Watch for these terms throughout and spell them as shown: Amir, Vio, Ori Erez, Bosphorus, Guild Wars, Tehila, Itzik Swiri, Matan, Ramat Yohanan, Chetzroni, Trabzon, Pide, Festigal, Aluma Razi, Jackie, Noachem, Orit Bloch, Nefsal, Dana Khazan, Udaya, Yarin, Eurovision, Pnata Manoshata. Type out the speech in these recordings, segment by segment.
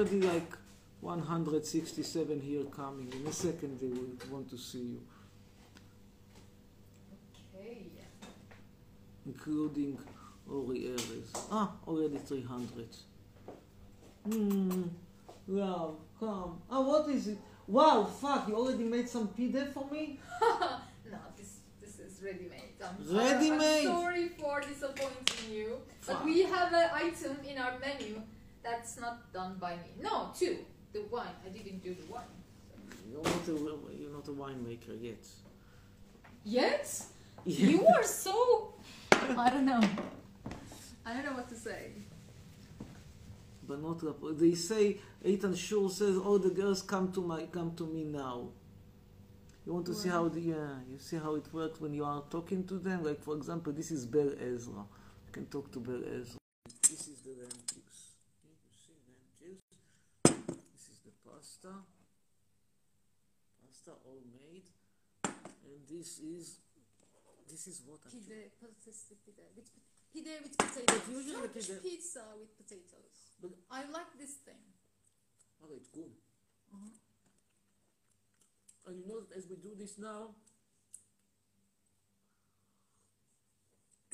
already like 167 here coming. In a second they will want to see you. Okay. Including Ori Erez. Ah, already 300. Wow, come. Ah, what is it? Wow, fuck, you already made some pide for me? No, this is ready-made. I'm sorry for disappointing you, fuck. But we have an item in our menu that's not done by me. No, two. The wine. I didn't do the wine. You're not a winemaker yet. Yet? Yeah. You are so... I don't know. I don't know what to say. But not... They say, Eitan Shul says, oh, the girls come to me now. You want to see how the... Yeah, you see how it works when you are talking to them? Like, for example, this is Bel Ezra. You can talk to Bel Ezra. This is the lentils. You see lentils? This is the pasta. Pasta all made. And this is... This is what actually... Pide with potatoes. Usually pide. Pizza with potatoes. But I like this thing. Oh, it's good. And you know that as we do this now,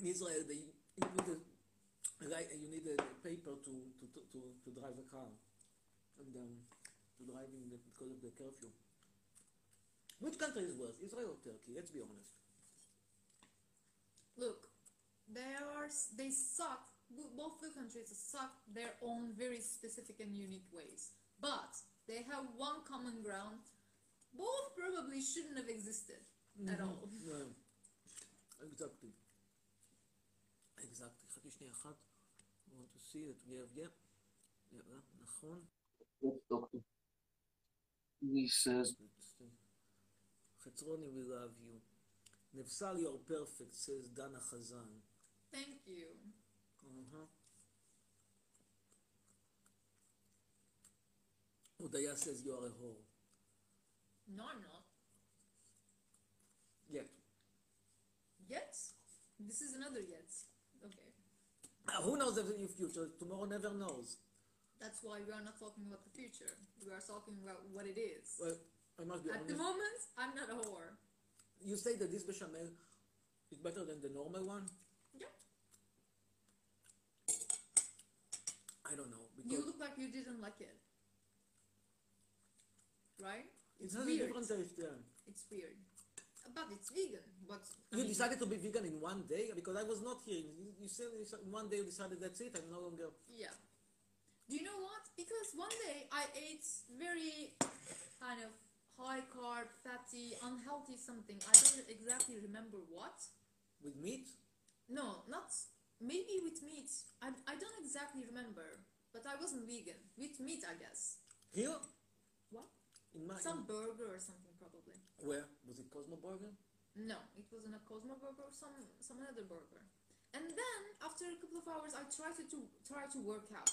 in Israel, you need a paper to drive a car, and to drive in because of the curfew. Which country is worse, Israel or Turkey? Let's be honest. Look, they suck. Both the countries suck their own very specific and unique ways, but they have one common ground. Both probably shouldn't have existed at all. No. Exactly. Exactly. I want to see that we have, yeah. Let's talk to he says, Chetroni, we love you. Nefsal, you're perfect, says Dana Khazan. Thank you. Udaya says you are a whore. No, I'm not. Yet. Yet? This is another yet. Okay. Who knows if in the future? Tomorrow never knows. That's why we are not talking about the future. We are talking about what it is. Well, I must be honest. At the moment, I'm not a whore. You say that this bechamel is better than the normal one? Yeah. I don't know. You look like you didn't like it. Right? It has a different taste, yeah. It's weird. But it's vegan. But you decided to be vegan in one day? Because I was not here. You said one day you decided that's it, I'm no longer... Yeah. Do you know what? Because one day I ate very kind of high-carb, fatty, unhealthy something. I don't exactly remember what. With meat? No, not... Maybe with meat. I don't exactly remember. But I wasn't vegan. With meat, I guess. Here? What? Some burger or something, probably. Where? Was it Cosmo Burger? No, it wasn't a Cosmo Burger or some other burger. And then, after a couple of hours, I tried to work out.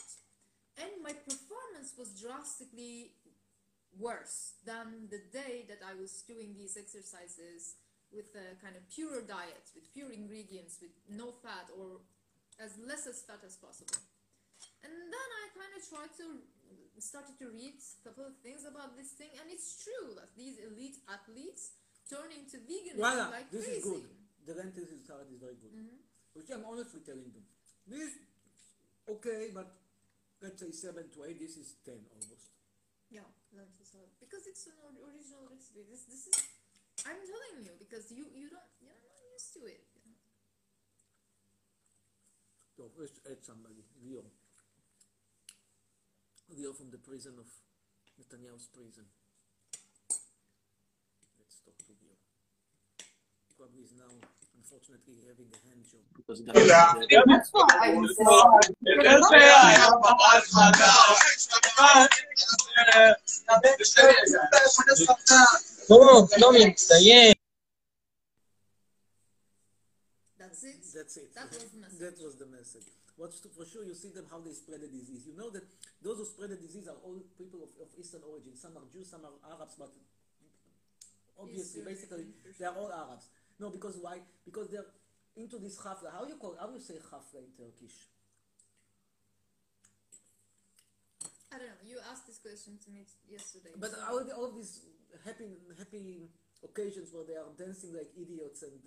And my performance was drastically worse than the day that I was doing these exercises with a kind of pure diet, with pure ingredients, with no fat or as less fat as possible. And then I kind of started to read a couple of things about this thing, and it's true that these elite athletes turn into veganism like this crazy. This is good. The lentils salad is very good. Which I'm honestly telling you. This, okay, but let's say 7 to 8, this is 10 almost. Yeah, lentil salad. Because it's an original recipe. This is, I'm telling you, because you're not used to it. So first add somebody, Vio. We are from the prison of Netanyahu's prison. Let's talk to Vio. Probably is now, unfortunately, having a hand job. Because that's it. That's it. That was the message. What's for sure, you see them how they spread the disease. You know that those who spread the disease are all people of Eastern origin. Some are Jews, some are Arabs, but obviously, basically, they are all Arabs. No, because why? Because they're into this chafla. How do you say chafla in Turkish? I don't know. You asked this question to me yesterday. But all these happy occasions where they are dancing like idiots and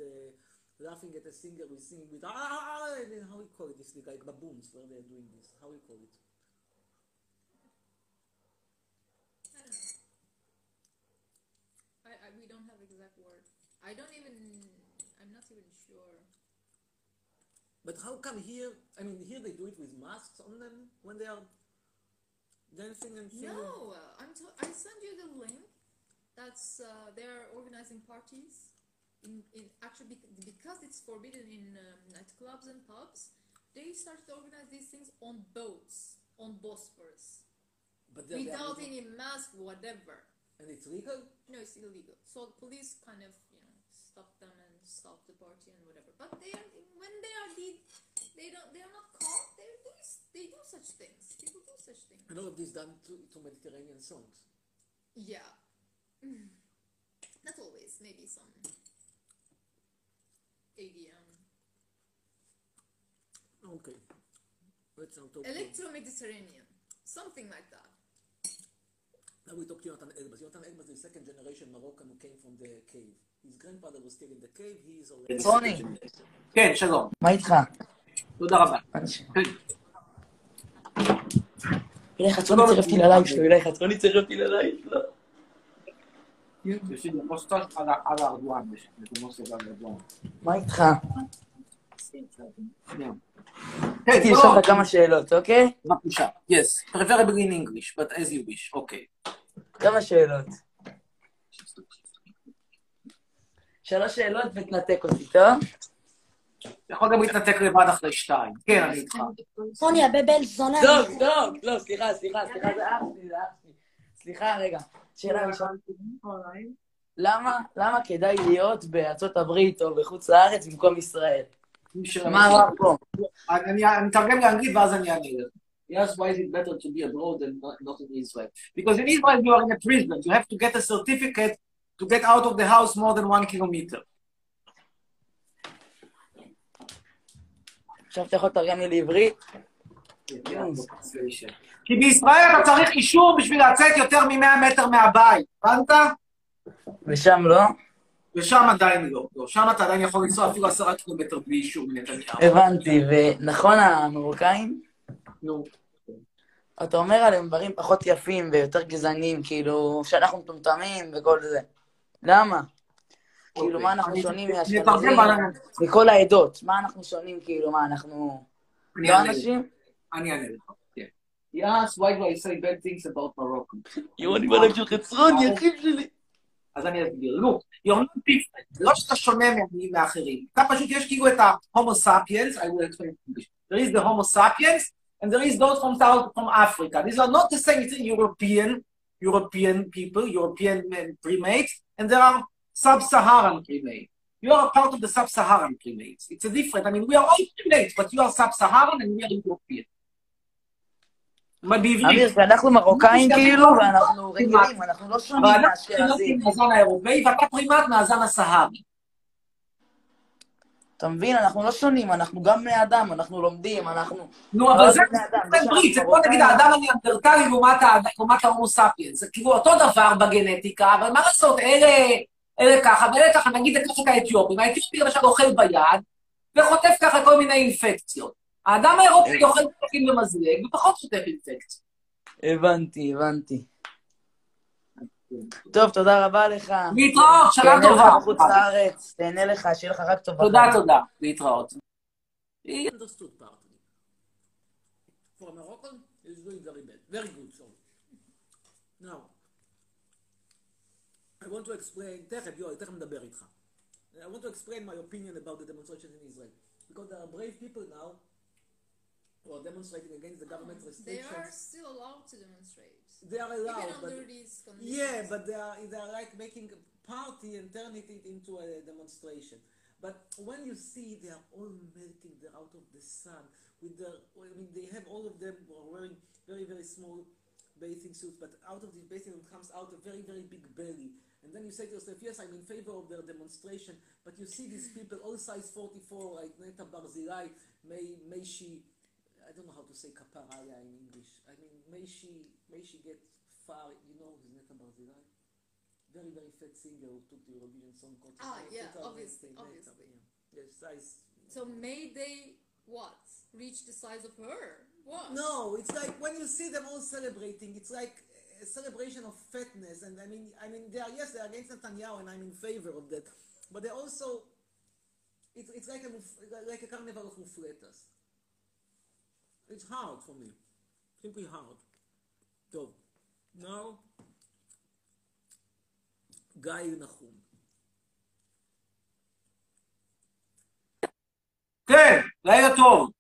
laughing at a singer who is singing with and then how we call it, this like baboons where they are doing this. How we call it? I don't know. We don't have exact word. I don't even. I'm not even sure. But how come here? I mean, here they do it with masks on them when they are dancing and singing. No, I send you the link. That's they are organizing parties. In actually, because it's forbidden in nightclubs and pubs, they started to organize these things on boats on Bosphorus, but without any mask, whatever. And it's legal? No, it's illegal. So the police kind of, you know, stop them and stop the party and whatever. But they are, when they are they are not caught. They do such things. People do such things. And all of this done to Mediterranean songs. Yeah, not always. Maybe some ADM. Okay, let's not talk. Electro-Mediterranean, something like that. Now we talk to Jonathan Elbas. Jonathan Elbas is the second generation Moroccan who came from the cave. His grandfather was still in the cave, he is already... רוני! כן, שלום. מה איתך? תודה רבה. אולי חצרוני צירפתי ללייב שלו, אולי חצרוני צירפתי ללייב שלו. יש לי פוסטר על הארדואן, מה איתך? הייתי לשאול לך כמה שאלות, אוקיי? בבקשה, yes, preferably in English, but as you wish, אוקיי. כמה שאלות? 3 שאלות ותנתק אותי, טוב? יכול גם להתנתק לבד אחרי 2, כן, אני איתך. רוני, הבבל זונה. לא, סליחה, זה אהבתי, סליחה, רגע, שאלה ראשונה. למה כדאי להיות בארצות הברית או בחוץ לארץ במקום ישראל? מה רע פה? אני אתרגם לאנגלית ואז אני אענה. Yes, why is it better to be abroad than not in Israel? Because in Israel you are in a prison, you have to get a certificate to get out of the house more than 1 kilometer. עכשיו אתה יכול לתרגם לי לעברית? כי בישראל אתה צריך אישור בשביל לצאת יותר מ100 מטר מהבית, הבנת? ושם לא? ושם עדיין לא. שם אתה עדיין יכול לנסוע אפילו 10 קילומטר בלי אישור מנתניהו. הבנתי, ונכון המרוקאים? נו. אתה אומר עליהם דברים פחות יפים ויותר גזענים, כאילו, שאנחנו מטומטמים וכל זה. למה? כאילו, מה אנחנו שונים מהאשכנזים? מכל העדות. מה אנחנו שונים, כאילו, מה אנחנו... לא אנשים? אני אענה לך. Yes, why do I say bad things about Morocco? יואו, אני בלב של חצרון, יקים שלי. אז אני אסביר, look, you're not different, לא שאתה שונה מאחרים, אתה פשוט יש כאילו את ה-Homo sapiens, I will explain in English, there is the Homo sapiens, and there is those from Africa, these are not the same, it's European people, European primates, and there are sub-Saharan primates, you are part of the sub-Saharan primates, it's a different, I mean, we are all primates, but you are sub-Saharan and we are European. אמיר, אנחנו מרוקאים כאילו, ואנחנו רגילים, אנחנו לא שונים מהאשכנזים. מהזן האירופאי, ואתה פרימט מהזן הסהרי. אתה מבין, אנחנו לא שונים, אנחנו גם בני אדם, אנחנו לומדים, אנחנו... נו, אבל זה ברית, זה כמו נגיד האדם הניאנדרטלי לעומת ההומו סאפיינס. זה כאילו אותו דבר בגנטיקה, אבל מה לעשות, אלה ככה, ואלה ככה, נגיד את ככה האתיופים. האתיופי למשל אוכל ביד, וחוטף ככה כל מיני אינפקציות. האדם האירופי יוכל פרקים במזלג, ופחות שותף אינפקציה. הבנתי. טוב, תודה רבה לך. להתראות, שנה טובה. תהנה לך בחוץ לארץ, תהנה לך, שיהיה לך רק טובה. תודה, להתראות. He understood partly. For Morocco, he's doing very bad. Very good, so. Now, I want to explain, תכף מדבר איתך. I want to explain my opinion about the demonstration in Israel. Because there are brave people now who are demonstrating against the government restrictions. They are still allowed to demonstrate. They are allowed, even under these conditions. Yeah, but they are like making a party and turning it into a demonstration. But when you see they are all melting, they're out of the sun. They have all of them wearing very, very small bathing suits, but out of the bathing suit comes out a very, very big belly. And then you say to yourself, yes, I'm in favor of their demonstration, but you see these people, all size 44, like Netta Barzilai, may she I don't know how to say kaparaya in English. I mean, may she get far, you know, who's Netta Barzilai? Very, very fat singer who took the Eurovision Song Contest. Ah, yeah, obviously. Yeah. Yes, size. So may they, what? Reach the size of her? What? No, it's like when you see them all celebrating, it's like a celebration of fatness. And I mean, they are, yes, they are against Netanyahu, and I'm in favor of that. But they also, it's like a carnival of mufletas. It's hard for me, simply hard. So now, גיא נחום. כן, לילה טוב.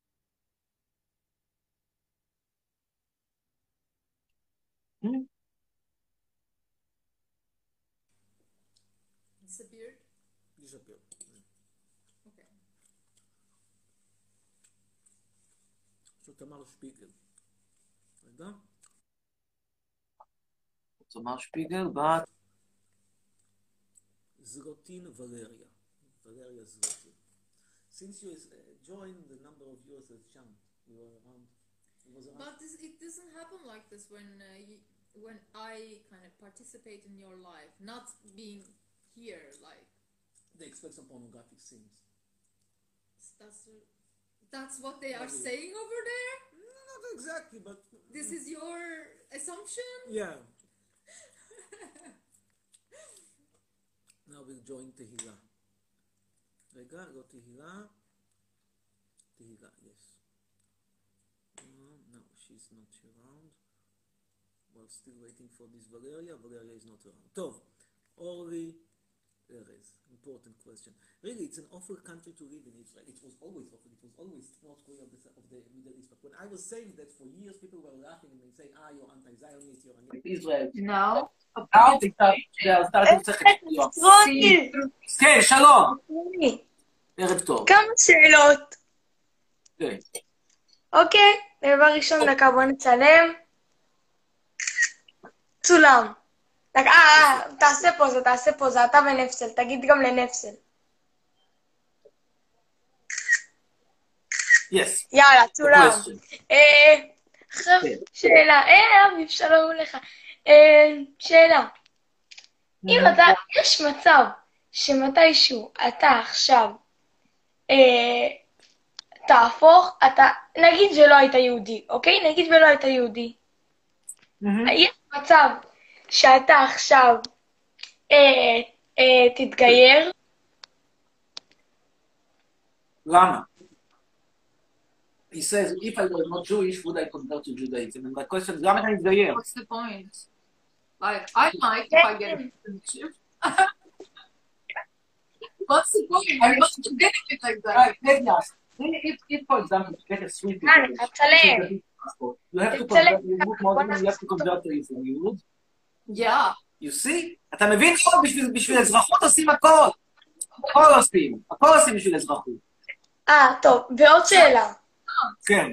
Disappeared? Disappeared. Okay. So תמר שפיגל. רגע. תמר שפיגל, בת. Zgotin Valeria. Valeria Zgotin. Since you joined, the number of viewers has jumped. We were around. But it doesn't happen like this when I kind of participate in your life, not being here. Like they expect some pornographic scenes. That's what they are saying over there. Not exactly, but this is your assumption. Yeah. Now we'll join Tehila. רגע, לא Tehila. Tehila, yes. No, she's not around. We're still waiting for this Valeria. Valeria is not around. טוב, Ori Wallace. Important question. Really, it's an awful country to live in Israel. It was always awful. It was always North Korea of the Middle East. But when I was saying that for years, people were laughing and they'd say, you're anti-Zionist, you're anti-Israel. No. Now, כן, שלום. ערב טוב. כמה שאלות. כן. אוקיי, דבר ראשון, דקה, בוא נצלם. צולם. תעשה פה זה, אתה ונפסל, תגיד גם לנפסל. יאללה, צולם. שאלה, אביב, שלום לך. שאלה, אם אתה, יש מצב שמתישהו אתה עכשיו תהפוך, נגיד שלא היית יהודי, אוקיי? נגיד ולא היית יהודי. יש מצב שאתה עכשיו תתגייר? למה? He says, if I was not Jewish, would I convert to Judaism? And the question is, why am I Jewish? What's the point? Like, I might if I get a citizenship. What's the point? I'm not doing anything like that. Right, let me ask. If, for example, you get a Swedish passport, you have to convert, you would more than you have to convert to Islam. You would? Yeah. You see? אתה מבין פה, בשביל אזרחות עושים הכל. הכל עושים בשביל אזרחות. טוב, ועוד שאלה. כן.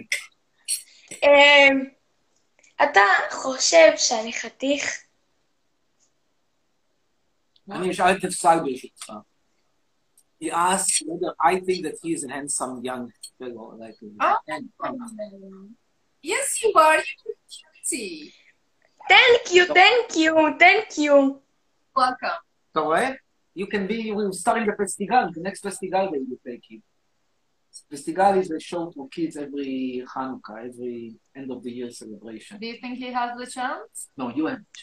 אתה חושב שאני חתיך? אני אשאל את נפסל ברשותך. He asked whether I think that he is a handsome young fellow. Yes, you are. Thank you. Welcome. Correct? You can be starting the Festigal, the next Festigal that you take it. Festigal is a show to kids every Hanukkah, every end of the year celebration. Do you think he has the chance? No, you have the chance.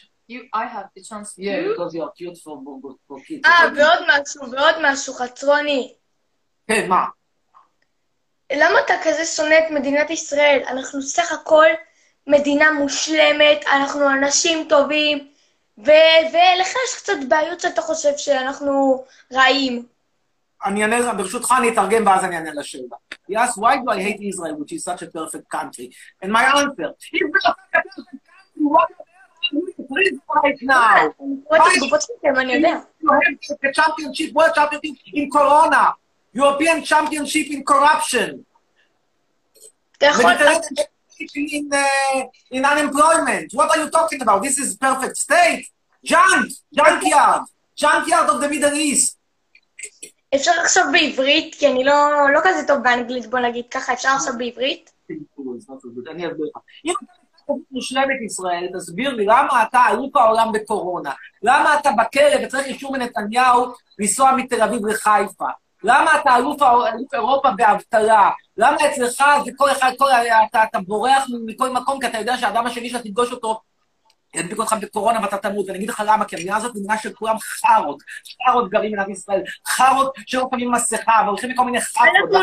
I have the chance to. Yeah, because you are cute for kids. ועוד משהו, חצרוני. כן, מה? למה אתה כזה שונא את מדינת ישראל? אנחנו סך הכל מדינה מושלמת, אנחנו אנשים טובים, ולך יש קצת בעיות שאתה חושב שאנחנו רעים. ברשותך אני אתרגם ואז אני אענה לשאלה. He asked, why do I hate Israel, which is such a perfect country? And my answer, if it's a perfect country, what are you doing right now? You have the championship, world championship in corona, European championship in corruption, in unemployment. What are you talking about? This is perfect state. Junkyard of the Middle East. אפשר לחשוב בעברית, כי אני לא כזה טוב באנגלית, בוא נגיד ככה, אפשר לחשוב בעברית? אני אסביר לך. אם אתה מושלמת ישראל, תסביר לי למה אתה אלוף העולם בקורונה, למה אתה בכלא וצריך אישור מנתניהו לנסוע מתל אביב לחיפה, למה אתה אלוף אירופה באבטלה, למה אצלך וכל אחד, אתה בורח מכל מקום, כי אתה יודע שהאדם השני שאתה תפגוש אותו, ידביק אותך בקורונה ואתה תמות, ואני אגיד לך למה, כי המדינה הזאת היא מדינה של כולם חרות, חרות גרים מנת ישראל, חרות שלא פעמים מסכה, והולכים מכל מיני חרות,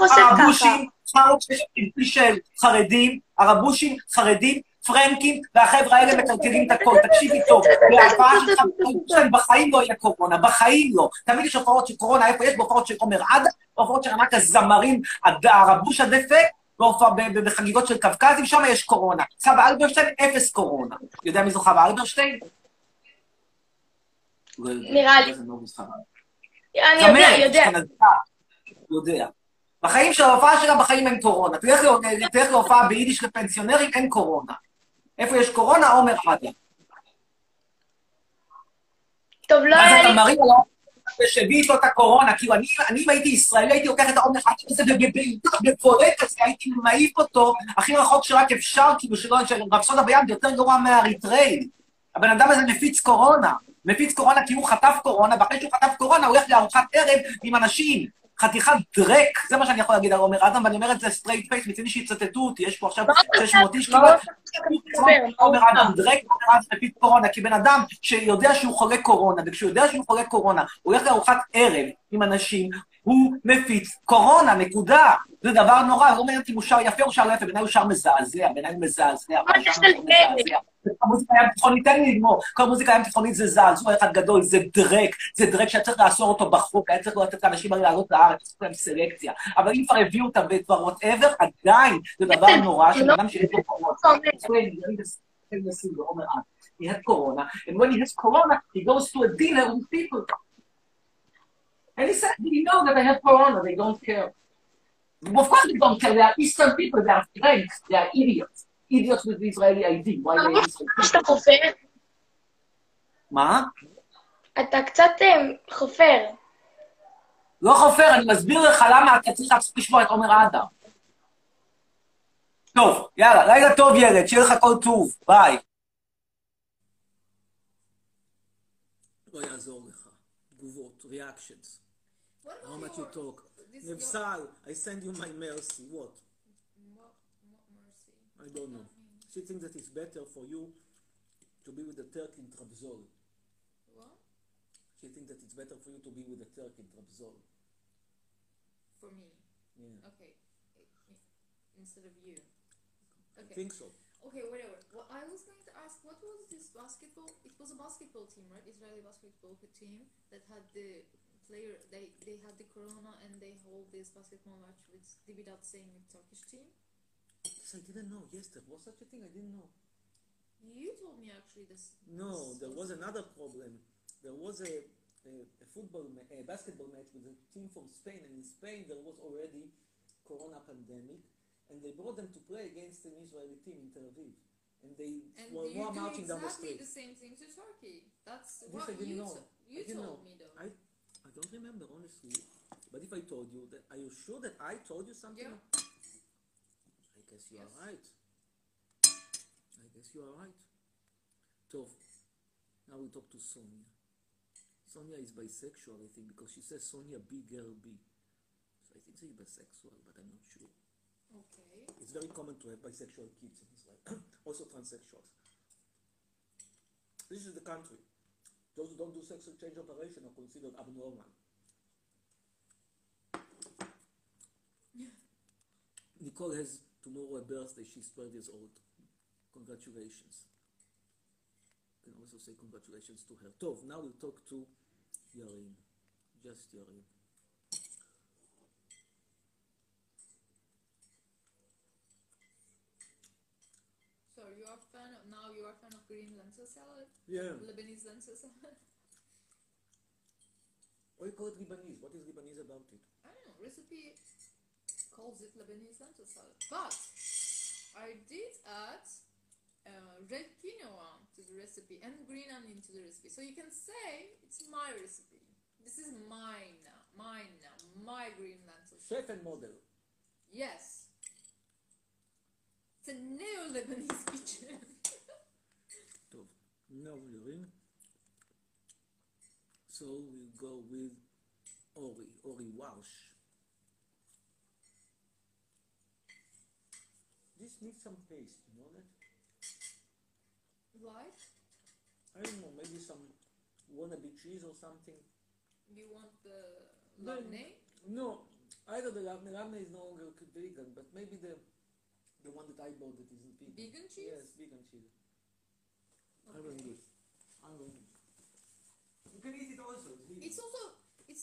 הרבושים, חרות של חרדים, הרבושים, חרדים, פרנקים, והחבר'ה האלה מקלקלים את הכל, תקשיבי טוב, וההפעה שלך, בחיים לא יהיה קורונה, בחיים לא, תמיד יש הופעות של קורונה, איפה יש בהופעות של עומר עד, הופעות של רמת הזמרים, הרבוש הדפק, בחגיגות של קווקזים, שם יש קורונה. חווה אלברשטיין, אפס קורונה. יודע מי זו חווה אלברשטיין? נראה לי. אני יודע. יודע. בחיים של ההופעה שלה, בחיים אין קורונה. תלך להופעה ביידיש לפנסיונרים, אין קורונה. איפה יש קורונה? עומר חדה. טוב, לא היה לי... אז אתה מראה לו... ושביא איתו את הקורונה, כאילו אני אם הייתי ישראלי, הייתי לוקח את העומר חדה הזה ובפורק הזה, הייתי מעיף אותו הכי רחוק שרק אפשר, כאילו שרפסודה בים זה יותר גרוע מהאריתראי. הבן אדם הזה מפיץ קורונה, מפיץ קורונה כי הוא חטף קורונה, ואחרי שהוא חטף קורונה הוא הולך לארוחת ערב עם אנשים, חתיכת דרק, זה מה שאני יכול להגיד על עומר חדה, ואני אומר את זה סטרייט פייס, מציני שיצטטו אותי, יש פה עכשיו 600 איש, עומר חדה דרק, מפיץ קורונה, כי בן אדם שיודע שהוא חולה קורונה, וכשהוא יודע שהוא חולה קורונה, הוא הולך לארוחת ערב עם אנשים, הוא מפיץ קורונה, נקודה. זה דבר נורא, הוא אומר, אם הוא שר יפה, הוא שר יפה, בעיניי הוא שר מזעזע, בעיניי הוא מזעזע, כל מוזיקה ים תיכונית זה זעזוע אחד גדול, זה דרק, זה דרק שהיה צריך לעשור אותו בחוק, היה צריך לתת לאנשים לעלות לארץ, צריך להם סלקציה, אבל אם כבר הביאו אותם ודברות עבר, עדיין זה דבר נורא, שבאדם שיש לו קורונה, he had corona, and when he has corona, he goes to a dinner with people. And he said, you know that I have corona, they don't care. Of course they don't care, they are Eastern people, they are Franks, they are idiots. אידיוט with Israeli ID. אתה חופר? מה? אתה קצת חופר. לא חופר, אני מסביר לך למה אתה צריך לשמוע את עומר אדם. טוב, יאללה, לילה טוב ילד, שיהיה לך כל טוב, ביי. לא יעזור לך, תגובות, reactions. How much you talk. נפסל, I send you my mercy, what? I don't know. She thinks that it's better for you to be with the Turk in Trabzon. What? She thinks that it's better for you to be with the Turk in Trabzon. For me? Yeah. Okay. Instead of you. Okay. I think so. Okay, whatever. Well, I was going to ask, what was this basketball? It was a basketball team, right? Israeli basketball team that had the player, they had the corona and they hold this basketball match with without saying the Turkish team. Yes, I didn't know. Yes, there was such a thing. I didn't know. You told me actually this. No, there was another problem. There was a basketball match with a team from Spain, and in Spain there was already corona pandemic, and they brought them to play against an Israeli team in Tel Aviv, and they were more marching down the street. And you did exactly the same thing to Turkey. That's what you told me, though. I don't remember honestly, but if I told you that, are you sure that I told you something? Yeah. I guess you are right. I guess you are right. Tov, now we talk to Sonia. Sonia is bisexual, I think, because she says Sonia B, girl B. So I think she's bisexual, but I'm not sure. Okay. It's very common to have bisexual kids in Israel. Also transsexuals. This is the country. Those who don't do sexual change operation are considered abnormal. Nicole has... tomorrow her birthday, she's 12 years old. Congratulations. You can also say congratulations to her. Tov, now we'll talk to Yarin. Just Yarin. So you are a fan of green lentil salad? Yeah. Lebanese lentil salad? Or you call it Lebanese. What is Lebanese about it? I don't know. Recipe... calls it Lebanese lentil salad, but I did add red quinoa to the recipe and green onion to the recipe, so you can say it's my recipe. This is mine now, my green lentil salad. Chef and model. Yes. It's a neo-Lebanese kitchen. So, now we're in. So we'll go with Ori Wallace. This needs some paste, you know that? Why? I don't know, maybe some wannabe cheese or something. You want the labneh? No, either the labneh is no longer vegan, but maybe the one that I bought that isn't vegan. Vegan cheese? Yes, vegan cheese. Okay. I don't do it. I don't do it. You can eat it also. It's also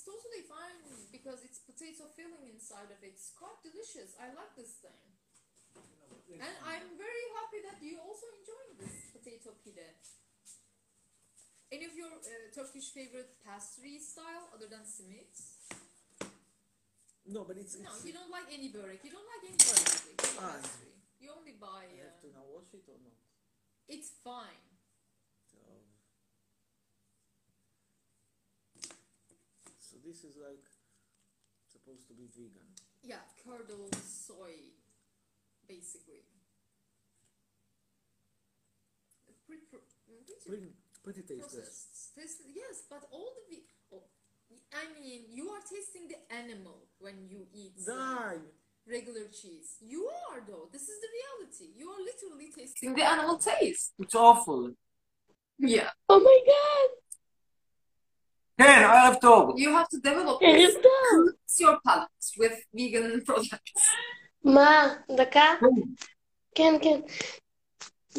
totally fine because it's potato filling inside of it. It's quite delicious. I like this thing. And I'm very happy that you're also enjoying this potato pide. Any of your Turkish favorite pastry style other than simit? No, but it's you don't like any börek. You don't like any börek. Pastry. You only buy. I have to now wash it or not? It's fine. So this is like supposed to be vegan. Yeah, curdled soy. Basically, pretty tasteless. Yes, but all the I mean, you are tasting the animal when you eat regular cheese. You are though. This is the reality. You are literally tasting the animal taste. It's awful. Yeah. Oh my god. Ken, I have to. You have to develop your palate with vegan products. מה? דקה? כן, כן.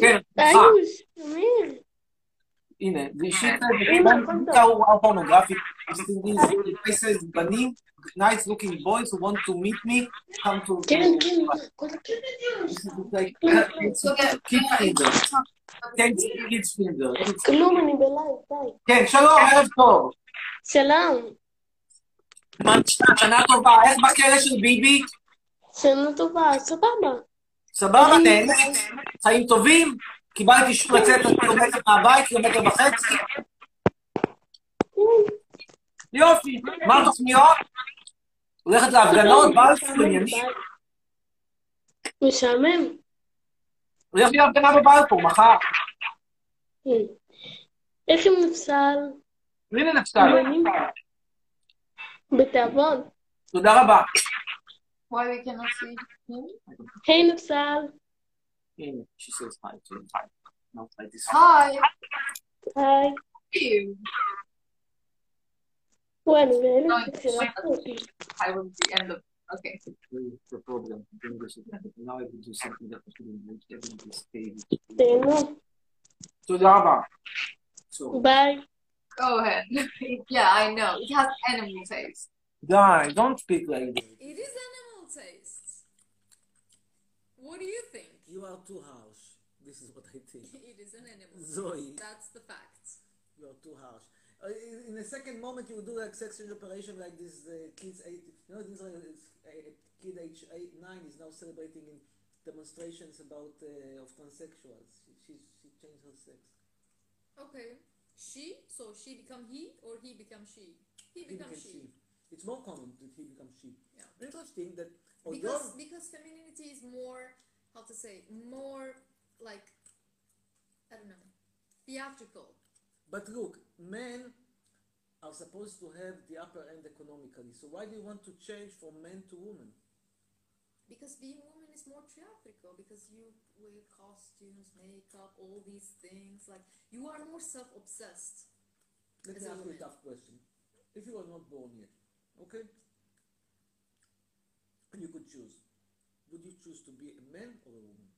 כן, דקה. אמיר. הנה, ראשית, בקבוצה רואה פורנוגרפית. פייסס, בנים, nice looking boys who want to meet me, come to... כן, כן. כלום, אני בלייב, די. כן, שלום, ערב טוב. שלום. מה נשמע? שנה טובה, איך בכלא של ביבי? שנה טובה, סבבה. סבבה, נהנית, חיים טובים, קיבלתי אישור לצאת קילומטר מהבית, קילומטר וחצי. יופי, מה התוכניות? הולכת להפגנות, בלפור, עניינים. משעמם. הולכת להפגנה בבלפור, מחר. איך עם נפסל? הנה נפסל. בתיאבון. תודה רבה. Why we cannot see him? Hey, Nefsal. Hey, she says hi to him. Not like this. Hi. Hi. Hey. Well, no, I will end up. Okay. The problem. Now I will do something that will definitely stay with you. Tudaba. So. Bye. Go ahead. Yeah, I know. It has animal taste. Die. Don't speak like this. It is animal. Taste. What do you think? You are too harsh. This is what I think. It is an animal. Zoe. That's the fact. You are too harsh. In a second moment, you will do like sex change operation like this kids 8. You know, this kid age 8, 9 is now celebrating in demonstrations about of transsexuals. She changed her sex. Okay. She? So she become he or he become she? He become she. It's more common that he becomes she. Yeah. Interesting that because femininity is more, how to say, more like, I don't know, theatrical. But look, men are supposed to have the upper end economically. So why do you want to change from men to women? Because being woman is more theatrical. Because you wear costumes, makeup, all these things. Like you are more self-obsessed. Let me ask you a tough question. If you are not born yet. Okay? And you could choose. Would you choose to be a man or a woman?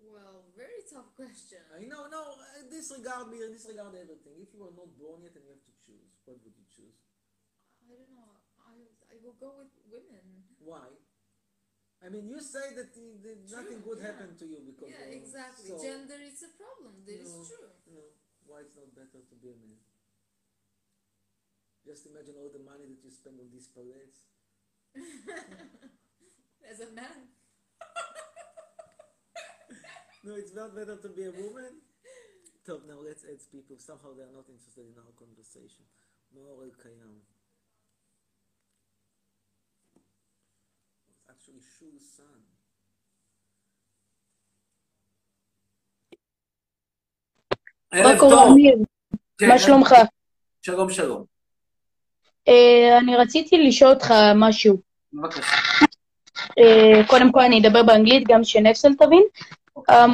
Well, very tough question. I know, no, disregard me and disregard everything. If you are not born yet and you have to choose, what would you choose? I don't know. I will go with women. Why? I mean, you say that nothing good happened to you because... Yeah, exactly. So gender is a problem. That is true. No, why it's not better to be a man? Just imagine all the money that you spend on these parades. As a man. No, it's not better to be a woman. Top, now let's add people. Somehow they are not interested in our conversation. More al-Kayam. actually Shul's son. מה קורה, אמיר? מה שלומך? שלום, שלום. אני רציתי לשאול אותך משהו. בבקשה. קודם כל אני אדבר באנגלית, גם שנפסל תבין.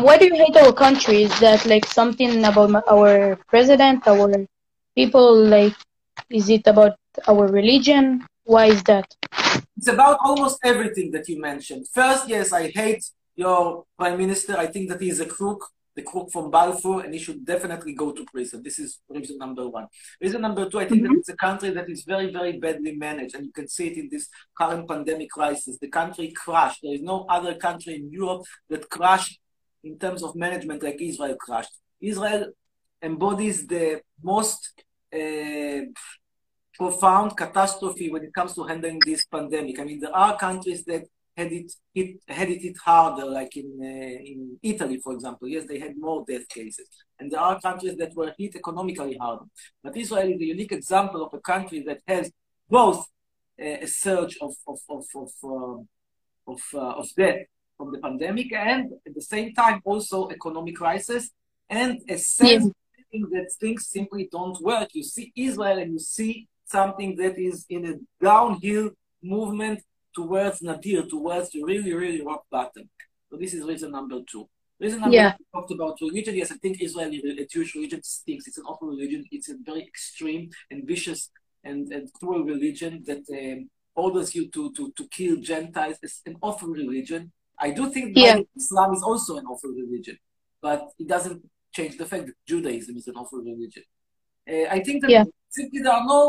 Why do you hate our country? Is that like something about our president, our people? Like, is it about our religion? Why is that? It's about almost everything that you mentioned. First, yes, I hate your prime minister. I think that he is a crook, the crook from Balfour, and he should definitely go to prison. This is reason number one. Reason number two, I think that it's a country that is very, very badly managed, and you can see it in this current pandemic crisis. The country crashed. There is no other country in Europe that crashed in terms of management like Israel crashed. Israel embodies the most profound catastrophe when it comes to handling this pandemic. I mean, there are countries that had it harder, like in Italy, for example. Yes, they had more death cases. And there are countries that were hit economically harder. But Israel is a unique example of a country that has both a surge of death from the pandemic and at the same time also economic crisis and a sense that things simply don't work. You see Israel and you see something that is in a downhill movement towards nadir, towards the really, really rock bottom. So this is reason number two. Reason number two, we talked about religion. Yes, I think Israel is a Jewish religion stinks. It's an awful religion. It's a very extreme, ambitious, and cruel religion that orders you to kill Gentiles. It's an awful religion. I do think Islam is also an awful religion, but it doesn't change the fact that Judaism is an awful religion. I think that simply there are no...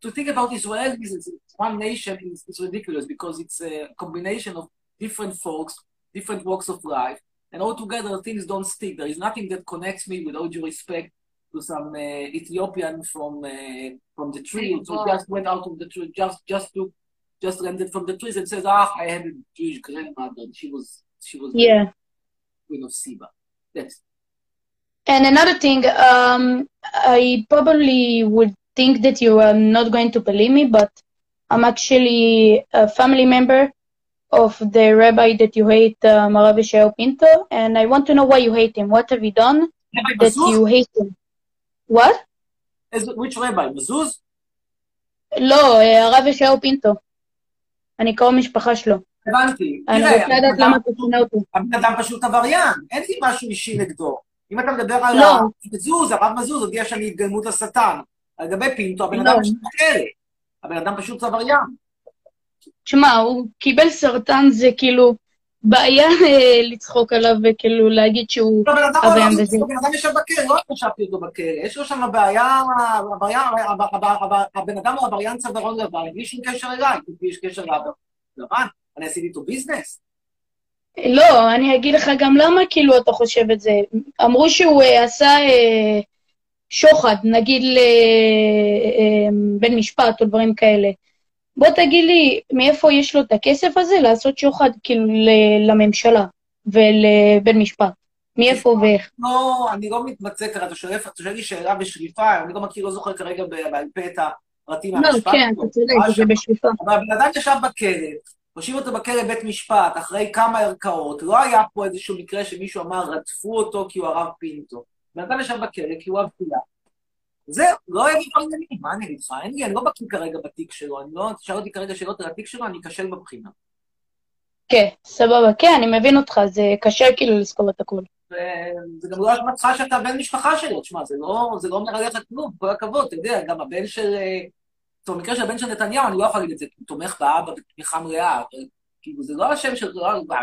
To think about Israel as one nation is ridiculous because it's a combination of different folks, different walks of life, and altogether things don't stick. There is nothing that connects me, with all due respect, to some Ethiopian from the tree who just went out of the tree, just landed from the trees and says, I had a Jewish grandmother, and she was Queen of Sheba. That's it. And another thing, I probably would think that you are not going to believe me, but I'm actually a family member of the rabbi that you hate, Rabbi Shea Opinto, and I want to know why you hate him. What have you done that you hate him? What? Which rabbi? Mezuz? לא, רבי שאו פינטו. אני קורא משפחה שלו. הבנתי. אני רוצה לדעת למה תשנה אותי. אדם פשוט עבריין, אין לי משהו אישי נגדו. אם אתה מדבר על מזוז, הרב מזוז הודיע שאני התגלמות השטן. על גבי פינטו, הבן אדם פשוט עבריין. הבן אדם פשוט עבריין. תשמע, הוא קיבל סרטן, זה כאילו בעיה לצחוק עליו וכאילו להגיד שהוא עבריין בזה. הבן אדם ישב בכלא, לא חשבתי אותו בכלא. יש לו שם הבעיה, הבן אדם הוא עבריין צווארון לבן, בלי שום קשר אליי, יש קשר לבן, אני עשיתי איתו ביזנס. לא, אני אגיד לך גם למה כאילו אתה חושב את זה. אמרו שהוא עשה שוחד, נגיד לבן משפט או דברים כאלה. בוא תגיד לי, מאיפה יש לו את הכסף הזה לעשות שוחד כאילו לממשלה ולבן משפט? מאיפה ואיך? לא, אני לא מתמצא כרגע, אתה שואל לי שאלה בשליפה, אני לא זוכר כרגע בעל פה את הפרטים מהמשפט. לא, כן, אתה צודק, זה בשליפה. אבל הבן אדם ישב בכלא, הושיבו אותו בכלא בית משפט, אחרי כמה ערכאות, לא היה פה איזשהו מקרה שמישהו אמר, רדפו אותו כי הוא הרב פינטו. הבן אדם ישב בכלא כי הוא אוהב כולה. זהו, לא היה כבר עניינים, מה אני איתך? אני לא בקיא כרגע בתיק שלו, אני לא, תשאל אותי כרגע שאלות על התיק שלו, אני אקשל בבחינה. כן, סבבה, כן, אני מבין אותך, זה קשה כאילו לזכור את הכול. זה גם לא אשמתך שאתה בן משפחה שלו, תשמע, זה לא אומר עליך כלום, כל הכבוד, אתה יודע, גם הבן של... טוב, במקרה של הבן של נתניהו, אני לא יכול להגיד את זה, הוא תומך באבא בתמיכה מלאה, כאילו זה לא השם של...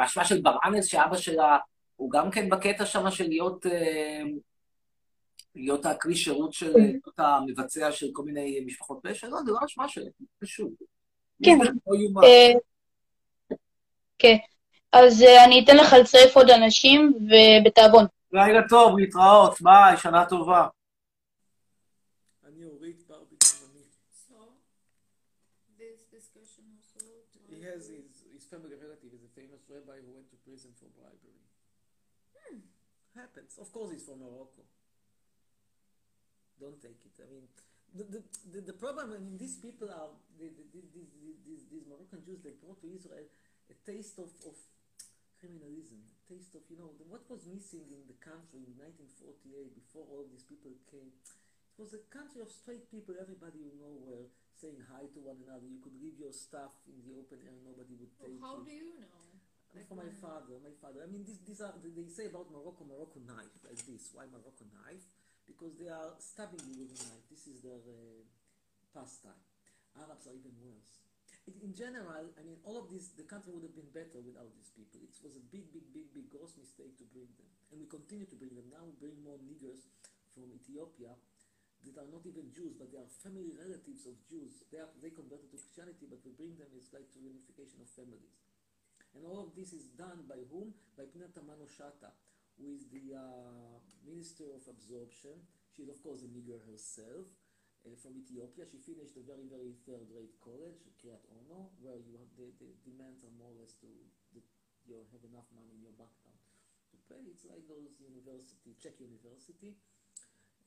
השמה של ברענס שאבא שלה, הוא גם כן בקטע שמה של להיות הכלי שירות של להיות המבצע של כל מיני משפחות פשע, לא, זה לא השמה שלהם, פשוט. כן. כן, אז אני אתן לך לצרף עוד אנשים, ובתאבון. לילה טוב, להתראות, ביי, שנה טובה. אני אורית ברביטומני. He has his family relative is a famous rabbi who went to prison for bribery. Happens. Of course he's from Morocco. Don't take it. I mean, the problem, I mean, these people are, these Moroccan Jews, they brought to Israel a taste of criminalism, a taste of, you know, what was missing in the country in 1948 before all these people came. It was a country of straight people, everybody you know were saying hi to one another. You could leave your stuff in the open air, nobody would take it. Well, how do you know? For my father, I mean, these are, they say about Morocco, Morocco knife, like this. Why Morocco knife? Because they are stabbing you with a knife. This is their pastime. Arabs are even worse. In general, I mean, all of this, the country would have been better without these people. It was a big gross mistake to bring them. And we continue to bring them. Now we bring more niggers from Ethiopia that are not even Jews, but they are family relatives of Jews. They converted to Christianity, but we bring them, it's like to reunification of families. And all of this is done by whom? By Pnata Manoshata, who is the Minister of Absorption. She is, of course, a nigger herself, from Ethiopia. She finished a very third-rate college, Kiryat Ono, where the demands are more or less that you have enough money in your background to pay. It's like those university, Czech university.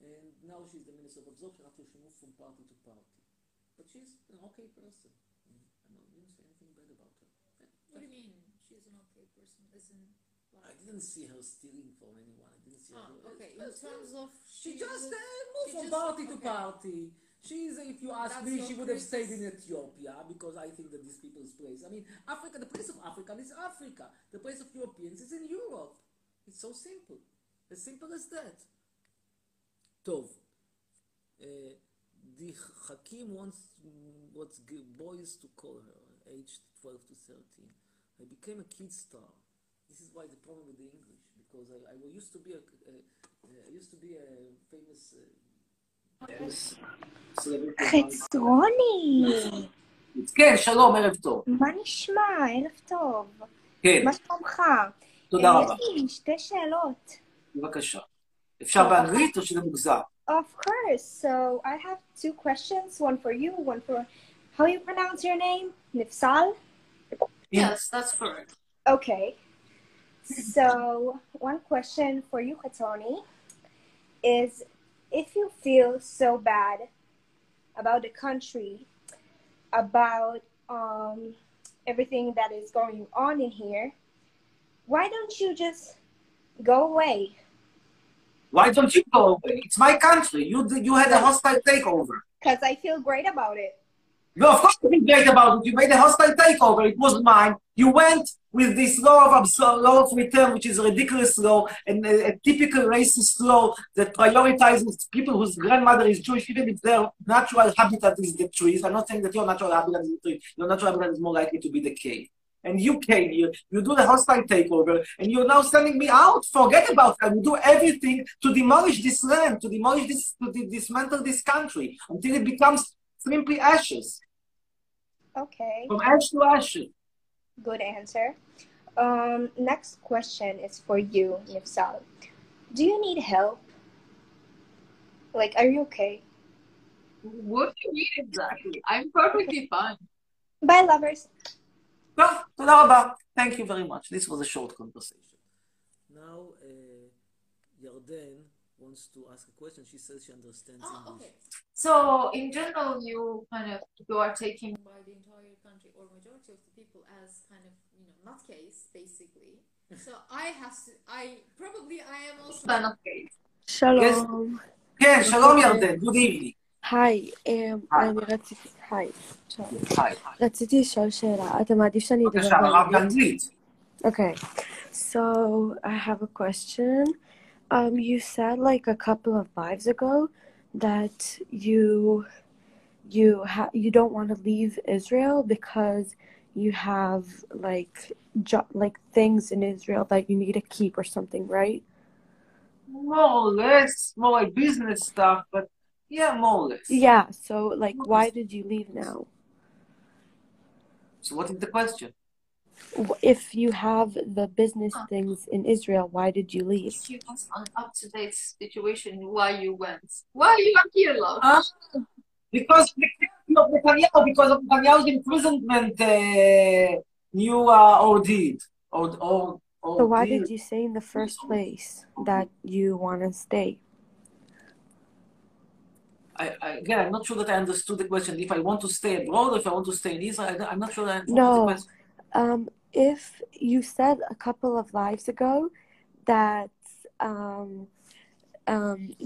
And now she's the Minister of Absorption after she moved from party to party. But she's an okay person. I didn't say anything bad about her. What do you mean she's an okay person? Isn't like I didn't see her stealing from anyone. I didn't see her. Okay, in terms of she just moved from party to party. She's, if you ask me, she would have stayed in Ethiopia because I think that these people's place. I mean, Africa. The place of African is Africa. The place of Europeans is in Europe. It's so simple, as simple as that. Tov. The Hakim wants what boys to call her, aged 12 to 13. I became a kid star. This is why the problem with the English, because I used to be a famous celebrity. חצרוני. כן, שלום, ערב טוב. מה נשמע? ערב טוב. כן. מה שלומך? תודה רבה. יש לי שתי שאלות. בבקשה. אפשר באנגלית או שזה מוגזר? Of course. So I have two questions, one for you, one for how you pronounce your name, Nefsal? Yes, that's correct. Okay. So one question for you, Khatoni, is if you feel so bad about the country, about everything that is going on in here, why don't you just go away? Why don't you go away? It's my country. You had a hostile takeover. Because I feel great about it. No, of course you feel great about it. You made a hostile takeover. It wasn't mine. You went with this law of return, which is a ridiculous law, and a typical racist law that prioritizes people whose grandmother is Jewish, even if their natural habitat is the trees. I'm not saying that your natural habitat is the tree. Your natural habitat is more likely to be the cave. And you came here, you do the hostile takeover, and you're now sending me out. Forget about that. You do everything to demolish this land, to demolish this, to dismantle this country, until it becomes simply ashes. Okay. From ash to ashes. Good answer. Next question is for you, Nefsal. Do you need help? Like, are you okay? What do you mean exactly? I'm perfectly fine. Bye, lovers. Well, תודה רבה. Thank you very much. This was a short conversation. Now, Yarden wants to ask a question. She says she understands English. Okay. So, in general, you are taking by the entire country or majority of the people as kind of, nutcase, basically. So, I am also a nutcase. Shalom. Yes, shalom, Yarden. Good evening. היי, רציתי לשאול שאלה, אתה מעדיף שאני אדבר באנגלית? Okay, so I have a question. You said like a couple of lives ago that you don't want to leave Israel because you have like things in Israel that you need to keep or something, right? More or less, more like business stuff, but yeah, more or less. Yeah, so, like, why did you leave now? So what is the question? If you have the business things in Israel, why did you leave? If you have an up-to-date situation, why you went? Why you are here, love? Because of Netanyahu's imprisonment, so why did you say in the first place that you want to stay? Again, I'm not sure that I understood the question. If I want to stay abroad, or if I want to stay in Israel, I'm not sure that I understood the question. if you said a couple of lives ago that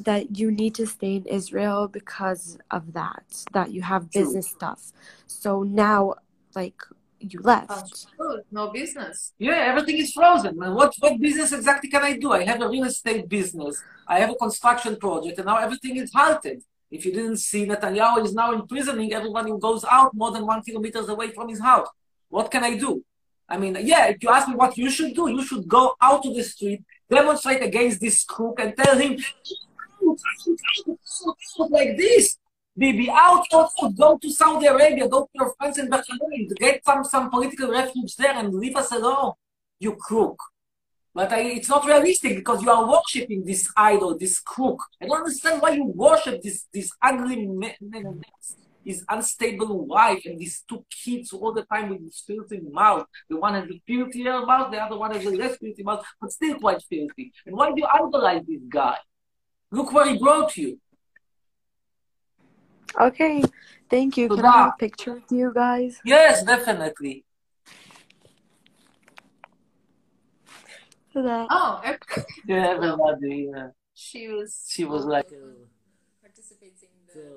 that you need to stay in Israel because of that you have business stuff, so now like you left. No business. Yeah, everything is frozen. Man, what business exactly can I do? I have a real estate business. I have a construction project, and now everything is halted. If you didn't see, Netanyahu is now imprisoning everyone who goes out more than 1 kilometer away from his house. What can I do? I mean, yeah, if you ask me what you should do, you should go out to the street, demonstrate against this crook, and tell him, like this. Be out, go to Saudi Arabia, go to your friends in Bahrain, get some political refuge there and leave us alone, you crook. But it's not realistic because you are worshipping this idol, this crook. I don't understand why you worship this ugly man, his unstable wife and these 2 kids all the time with this filthy mouth. The one has a filthier mouth, the other one has a less filthy mouth, but still quite filthy. And why do you idolize this guy? Look where he brought you. Okay, thank you. Can I have a picture of you guys? Yes, definitely. Oh, okay. Yeah, everybody. Yeah. She was like participating in the.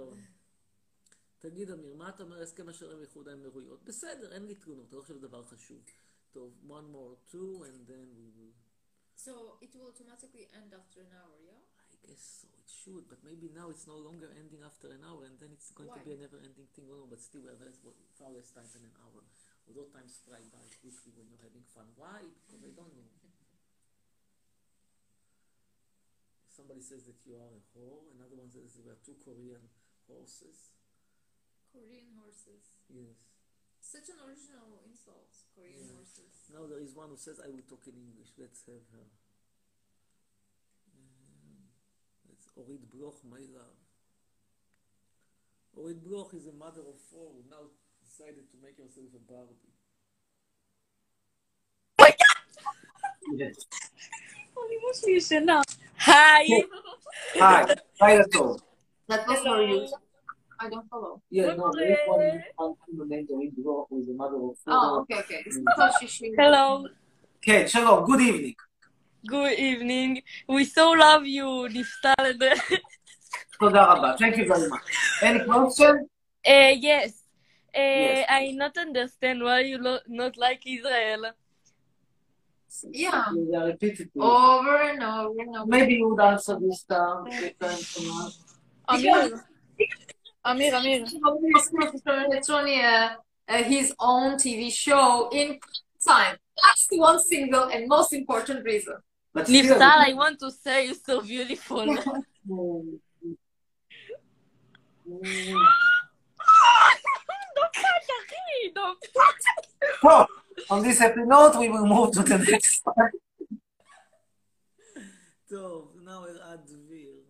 תגיד אמיר, מה אתה אומר הסכם השלום איחוד האמירויות? בסדר, אין לי תלונות, לא חושב דבר חשוב. טוב, one more, two, and then we will. So it will automatically end after an hour, yeah? I guess so. Should, but maybe now it's no longer ending after an hour, and then it's going to be a never-ending thing. No, but still, we have far less time than an hour. Although time flies by quickly when you're having fun. Why? Because I don't know. Somebody says that you are a whore. Another one says there are 2 Korean horses. Korean horses. Yes. Such an original insult. Korean horses. Now there is one who says, "I will talk in English." Let's have her. Orit Bloch, my love. Orit Bloch is a mother of 4 who now decided to make herself a Barbie. Oh my God! Yes. Hi! Hi! Hi, that's all. That was for you. I don't follow. Yeah, no, there is one named Orit Bloch who is a mother of 4. Oh, okay, okay. Hello. Okay, shalom. Good evening. Good evening. We so love you, Nefsal. Toda rabba. Thank you very much. Any question? Yes. Yes. I not understand why you not like Israel. Yeah. Over and over and over. Maybe you would answer this time. Amir. His own TV show in time. That's the one single and most important reason. Nefsal, I want to say you're so beautiful. Don't touch, Yachin! Don't touch! Well, on this happy note, we will move to the next one. So, now we'll add the wheel.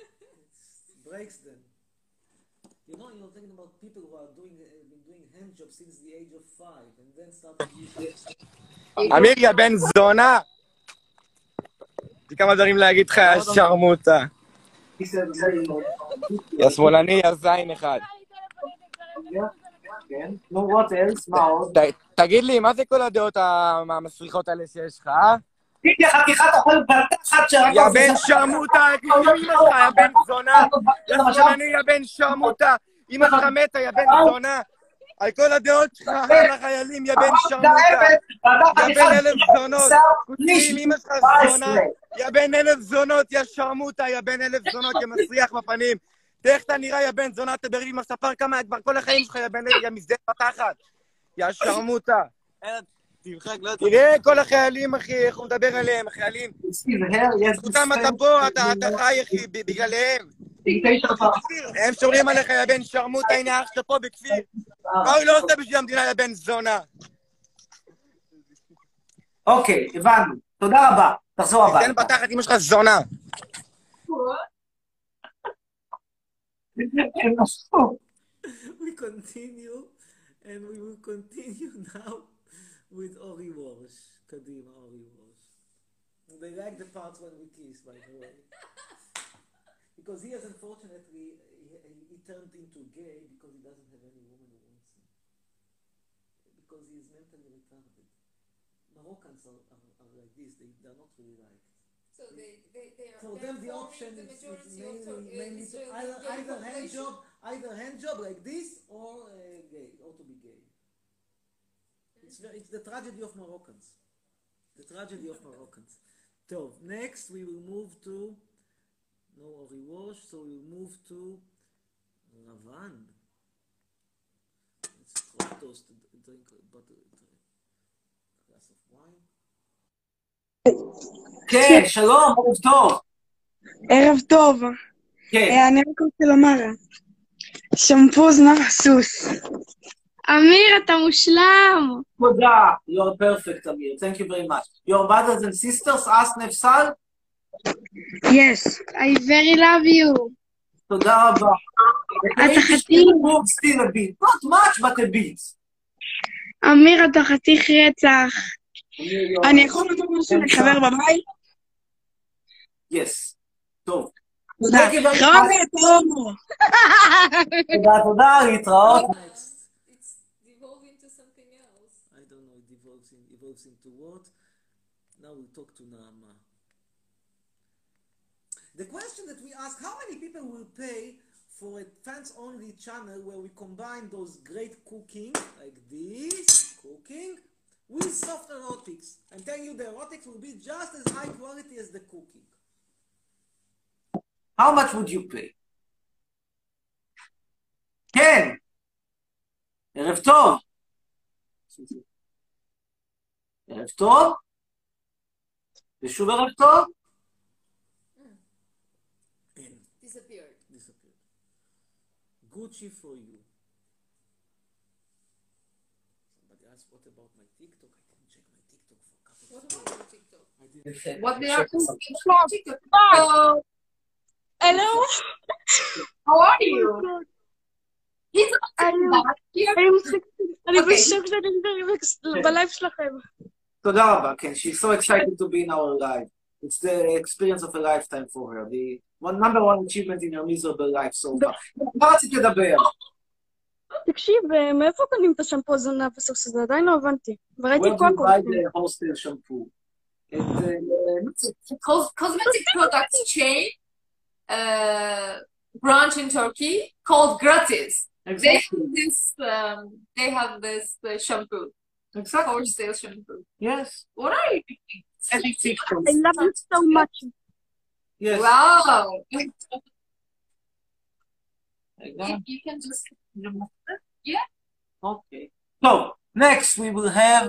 It breaks them. You know, you're talking about people who are doing hand jobs since the age of 5, and then started using... אמיר, יא בן זונה! יש לי כמה דברים להגיד לך, יא שרמוטה. יא שמאלני, יא זין אחד. תגיד לי, מה זה כל הדעות המסריחות האלה שיש לך, אה? תגיד, חתיכת אוכל ברתחת שרק... יא בן שרמוטה, יא בן זונה! יא שמאלני, יא בן שרמוטה! אמא שלך מתה, יא בן זונה! על כל הדעות שלך, החיילים, יא בן שרמוטה! יא בן 1000 זונות! אמא שלך זונה! יא בן 1000 זונות, יא שרמוטה! יא בן 1000 זונות, יא מסריח בפנים! תלך אתה נראה, יא בן זונה, תדבר עם הספר כמה, כבר כל החיים שלך, יא בן... יא מזדהה בתחת! יא שרמוטה! תראה כל החיילים, אחי, איך הוא מדבר עליהם, החיילים. זכותם אתה פה, אתה חי, אחי, בגללהם. הם שומרים עליך, יא בן שרמוטה, הנה אח שאתה פה בכפיר. מה הוא לא עושה בשביל המדינה, יא בן זונה? אוקיי, הבנו. תודה רבה. תחזור הבא. תתן בתחת, אמא שלך זונה. We continue, and we will continue now. With Ori Wallace. Kadima, Ori Wallace. They like the part when we kiss, by the way. Because he has, unfortunately, he turned into gay because he doesn't have any woman who wants him. because he is mentally retarded. Moroccans are like this, they are not really liked. So they are, for them the option is mainly to either hand job like this or gay, or to be gay. It's the tragedy of Moroccans. The tragedy of Moroccans. So next we will move to no rewash, so we will move to Ravan. It's hot toast to drink a glass of wine. כן, שלום, ערב טוב. ערב טוב. אני רק רוצה לומר, שמפוז מבסוס. אמיר, אתה מושלם. תודה, you are perfect, אמיר. Thank you very much. Your brothers and sisters asked Nefsal? Yes, I very love you. תודה רבה. אתה חתיך. Not much, but a bit. אמיר, אתה חתיך רצח. אני יכול לדבר שאני חבר בבית? יס, טוב. תודה, חמי, תודה. תודה, תודה, להתראות. It's devolving to something else. I don't know, it devolves into what? Now we'll talk to Naama. The question that we ask, how many people will pay for a fans-only channel where we combine those great cooking, like this, cooking, with soft erotics? I'm telling you, the erotics will be just as high quality as the cooking. How much would you pay? כן! ערב טוב! ערב טוב? ושוב ערב טוב? Disappeared. Gucci for you. What about my TikTok? I didn't check my TikTok for a couple of times. What about your TikTok? I didn't check. What they are cooking for TikTok. Hello. Hello. How are you? He's coming back here. I'm shocked that I'm in live שלכם. תודה רבה, כן. She's so excited to be in our live. It's the experience of a lifetime for her. The number one achievement in her miserable life so far. מה רצית לדבר? תקשיב, מאיפה קונים את השמפו הזה נפסוס? זה עדיין לא הבנתי. וראיתי כל כך. Where do you buy the hostel shampoo? It's a cosmetic product chain branch in Turkey called Gratis. They have this shampoo. Exactly. Hostel shampoo. Yes. What are you thinking? I love it so much. Yes. Wow. You can just... Yeah. Okay. So next we will have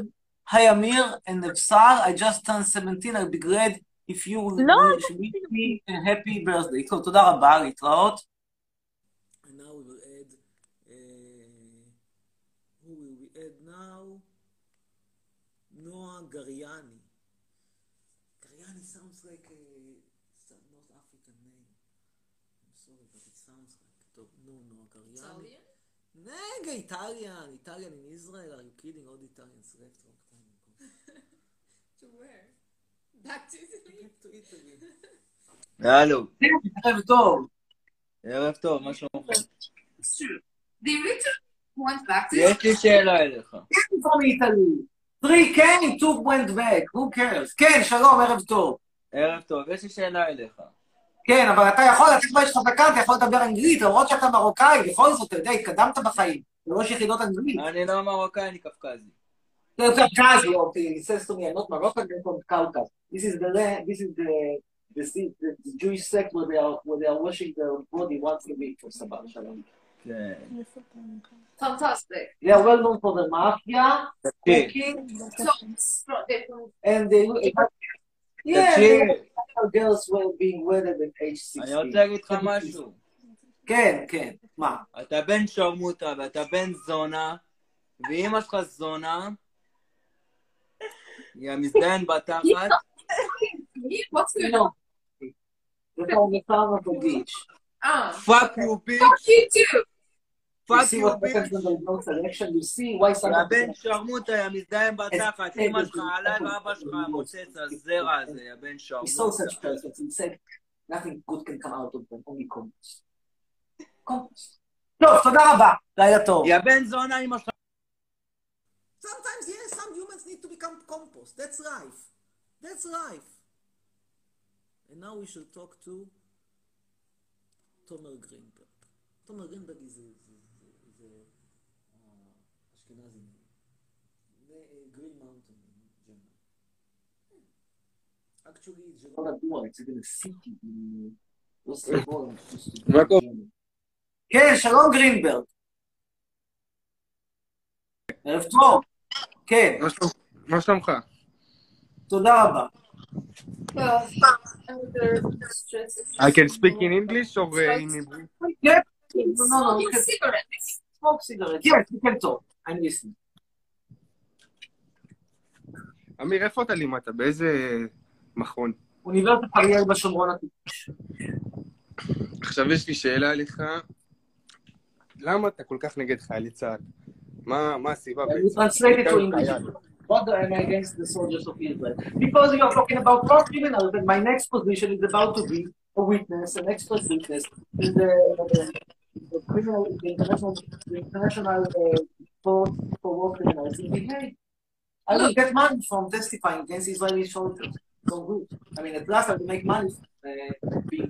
Amir and Nefsal. I just turned 17. I'll be glad if you will wish me a happy birthday. So תודה רבה, להתראות. And now we will add. Who will we add now? Noah Gariani. Gariani sounds like a North African name. I'm sorry, but it sounds like Noah Gariani. Nega, Italian in Israel, are you kidding? All the Italians left long time ago. To where? Back to Italy? Back to Italy. Hello. ערב טוב. ערב טוב, מה שאומר? The original went back to Italy. יש לי שאלה אליך. Yes, from Italy. 3 came, 2 went back. Who cares? כן, שלום, ערב טוב. ערב טוב, יש לי שאלה אליך. כן, אבל אתה יכול, אתה יש לך בקאנט, אתה יכול לדבר אנגלית, למרות שאתה מרוקאי, בכל זאת, אתה יודע, התקדמת בחיים, ולראש יחידות אנגלית. אני לא מרוקאי, אני קפקזי. זה יותר קפקזי, אוקיי, says to me, I'm not Moroccan, I'm from Caucasus. This is the Jewish sect where they are washing their body once a week for Sabbath Shalom. כן. Fantastic. They are well known for the mafia, cooking, and they look... girls were being wedded at age 16. אני רוצה להגיד לך משהו. כן, כן. מה? אתה בן שרמוטה ואתה בן זונה, ואמא שלך זונה, היא המזדיין בתחת. What's your name? You're from the town of the beach. Fuck you, bitch. Fuck you too. Fuck you, bitch. אתה בן שרמוטה, היא המזדיין בתחת, אמא שלך עליי ואבא שלך מוצץ הזרע הזה, היא בן שרמוטה. He's so such perfect, he said, nothing good can come out of them, only comments. טוב, תודה רבה, לילה טוב. היא הבן זונה, אמא שלך. Sometimes, yes, some humans need to become compost. That's life. That's life. And now we should talk to Tomer Greenberg. Tomer Greenberg is a Ashkenazi name. Green Mountain in Germany. Actually, it's even a city in Oslo. כן, שלום גרינברג. ערב טוב. כן. מה שלומך? תודה רבה. I can speak in English or in Hebrew? Yes. No. Smoke cigarettes. Yes, you can talk. I'm listening. אמיר, איפה אתה לימדת? באיזה מכון? אוניברסיטת אריאל בשומרון הכבוש. עכשיו יש לי שאלה עליך. למה אתה כל כך נגד חיילי צה"ל? מה הסיבה בעצם? What am I against the soldiers of Israel? Because you are talking about war criminals, and my next position is about to be a witness, an expert witness, in the criminal, the international court for war criminals in The Hague. I will get money from testifying against Israeli soldiers. So good. I mean, at last I will make money being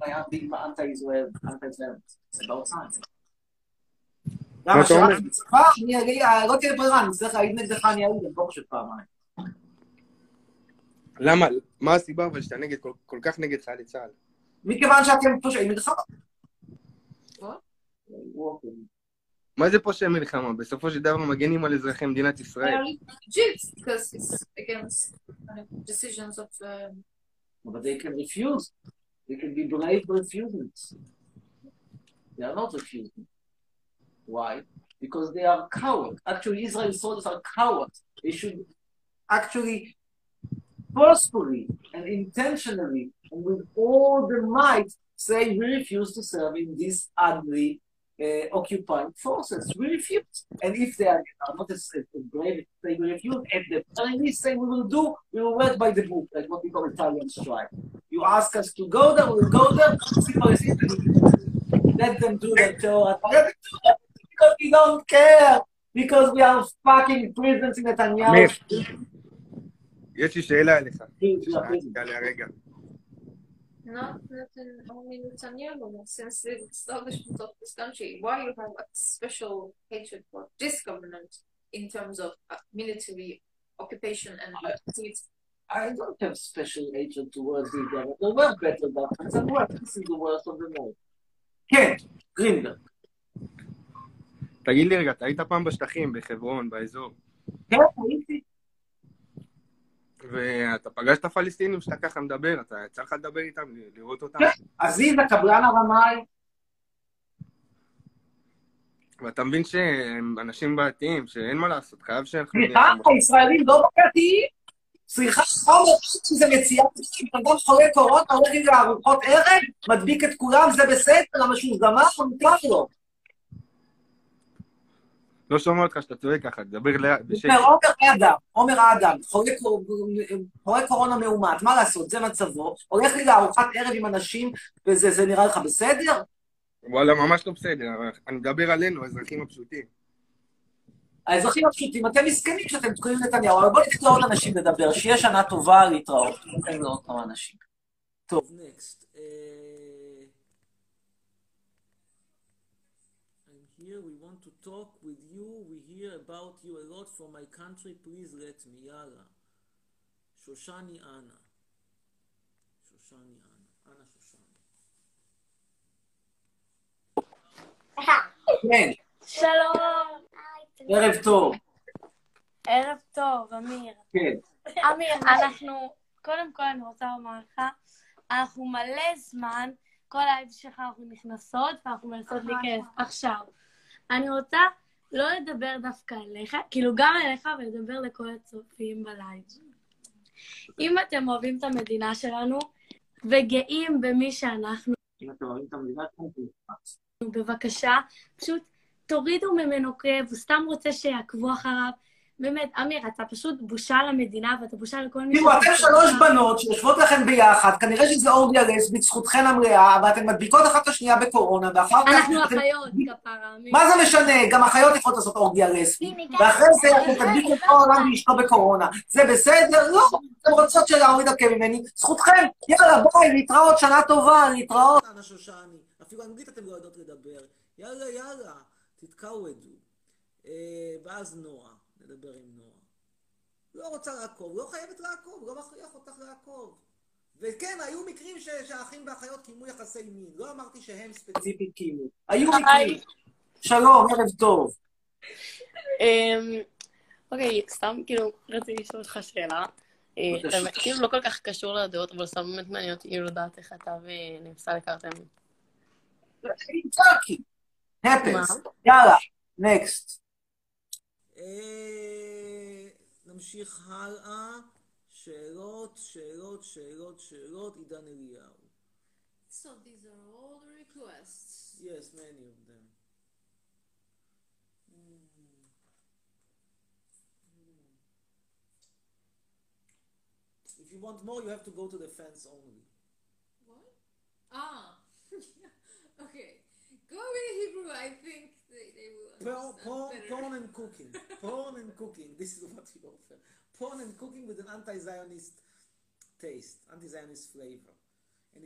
anti-Israel, anti-Zionist. It's about time. למה שאלתי בצבא, לא תהיה ברירה, אני צריך להעיד נגדך, אני אעיד, אני לא חושב פעמיים. למה? מה הסיבה אבל שאתה נגד, כל כך נגד חיילי צה"ל? מכיוון שאתם פושעי מלחמה. מה זה פושעי מלחמה? בסופו של דבר מגנים על אזרחי מדינת ישראל. Jews, because it's against decisions of... But they can refuse. They can be brave refusals. They are not refusing. Why? Because they are cowards. Actually, Israeli soldiers are cowards. They should actually forcefully and intentionally and with all the might say, we refuse to serve in these ugly occupying forces. We refuse. And if they are not as brave, they will refuse. And the Chinese say, we will work by the book, like what we call Italian strike. You ask us to go there, we will go there. Let them do their Torah. Let them do that. Because we don't care, because we are fucking prisoners in Netanyahu. אמיר, יש לי שאלה אליך. רגע. Not only Netanyahu, since the establishment of this country, why you have a special hatred for this government in terms of military occupation and activities? I don't have special hatred towards the government. There were better governments and worse. This is the worst of them all. כן, גרינברג. תגיד לי רגע, אתה היית פעם בשטחים, בחברון, באזור? כן, הייתי. ואתה פגשת פלסטינים שאתה ככה מדבר, אתה צריך לדבר איתם, לראות אותם? כן, עזיז, הקבלן הרמאי. ואתה מבין שהם אנשים בעייתיים, שאין מה לעשות, חייב שאנחנו... סליחה, הישראלים לא בעייתיים? סליחה, זה מציאת פשוט, אדם חולה קורונה, הולך עם ארוחות ערב, מדביק את כולם, זה בסדר, למה שהוא גמר, הוא נקלח לו. לא שומע אותך שאתה צועק ככה, תדבר בשקט. עומר האדם, חולה קורונה מאומת, מה לעשות, זה מצבו, הולך לי לארוחת ערב עם אנשים, וזה נראה לך בסדר? וואלה, ממש לא בסדר, אני מדבר עלינו, האזרחים הפשוטים. האזרחים הפשוטים, אתם מסכנים כשאתם תקועים נתניהו, אבל בואו נתקרא עוד אנשים לדבר, שיהיה שנה טובה להתראות, נתן לעוד כמה אנשים. טוב, נקסט. Here we want to talk with you. We hear about you a lot from my country. Please let me. Yalla. Shoshani Anna Shoshani. Shalom. ערב טוב. ערב טוב, אמיר. כן. אמיר, אנחנו, קודם כל אני רוצה לומר לך, אנחנו מלא זמן, כל העיד שלך אנחנו נכנסות ואנחנו מנסות להיכנס. עכשיו. אני רוצה לא לדבר דווקא אליך, כאילו גם אליך, ולדבר לכל הצופים בלייב. אם אתם אוהבים את המדינה שלנו, וגאים במי שאנחנו... אם אתם אוהבים את המדינה שלנו, בבקשה, פשוט תורידו ממנו כאב, הוא סתם רוצה שיעקבו אחריו, באמת, אמיר, אתה פשוט בושה למדינה, ואתה בושה לכל מיני... תראו, אתם שלוש בנות שיושבות לכם ביחד, כנראה שזה אורגיה רס, בזכותכן המלאה, ואתן מדביקות אחת לשנייה בקורונה, ואחר כך... אנחנו אחיות, כפרה, אמיר. מה זה משנה? גם אחיות יכולות לעשות אורגיה רס. ואחרי זה, אתם תדביקו את העולם ואשתו בקורונה. זה בסדר? לא. אתם רוצות שלהוריד עקה ממני. זכותכם, יאללה, ביי, להתראות, שנה טובה, להתראות. אפילו אנגלית אתם לא יודעות לדבר. יאללה, יאללה, תתקעו את זה. ואז נועה, נדבר עם נועה. לא רוצה לעקוב, לא חייבת לעקוב, לא מכריח אותך לעקוב. וכן, היו מקרים שהאחים והאחיות קיימו יחסי מין. לא אמרתי שהם ספציפית קיימו. היו מקרים. שלום, ערב טוב. אוקיי, סתם כאילו, רציתי לשאול אותך שאלה. כאילו לא כל כך קשור לדעות, אבל סתם באמת מעניין אותי לדעת איך אתה ונפסה לקרתם. Jackie, happens. יאללה, next. נמשיך הלאה. שאלות, שאלות, שאלות, שאלות. עידן אליהו. So these are all the requests. Yes, many of them. If you want more, you have to go to the fans only. What? Ah. Okay, go with Hebrew, I think they will understand better. Porn and cooking, porn and cooking, this is what we offer. Porn and cooking with an anti-Zionist taste, anti-Zionist flavor. And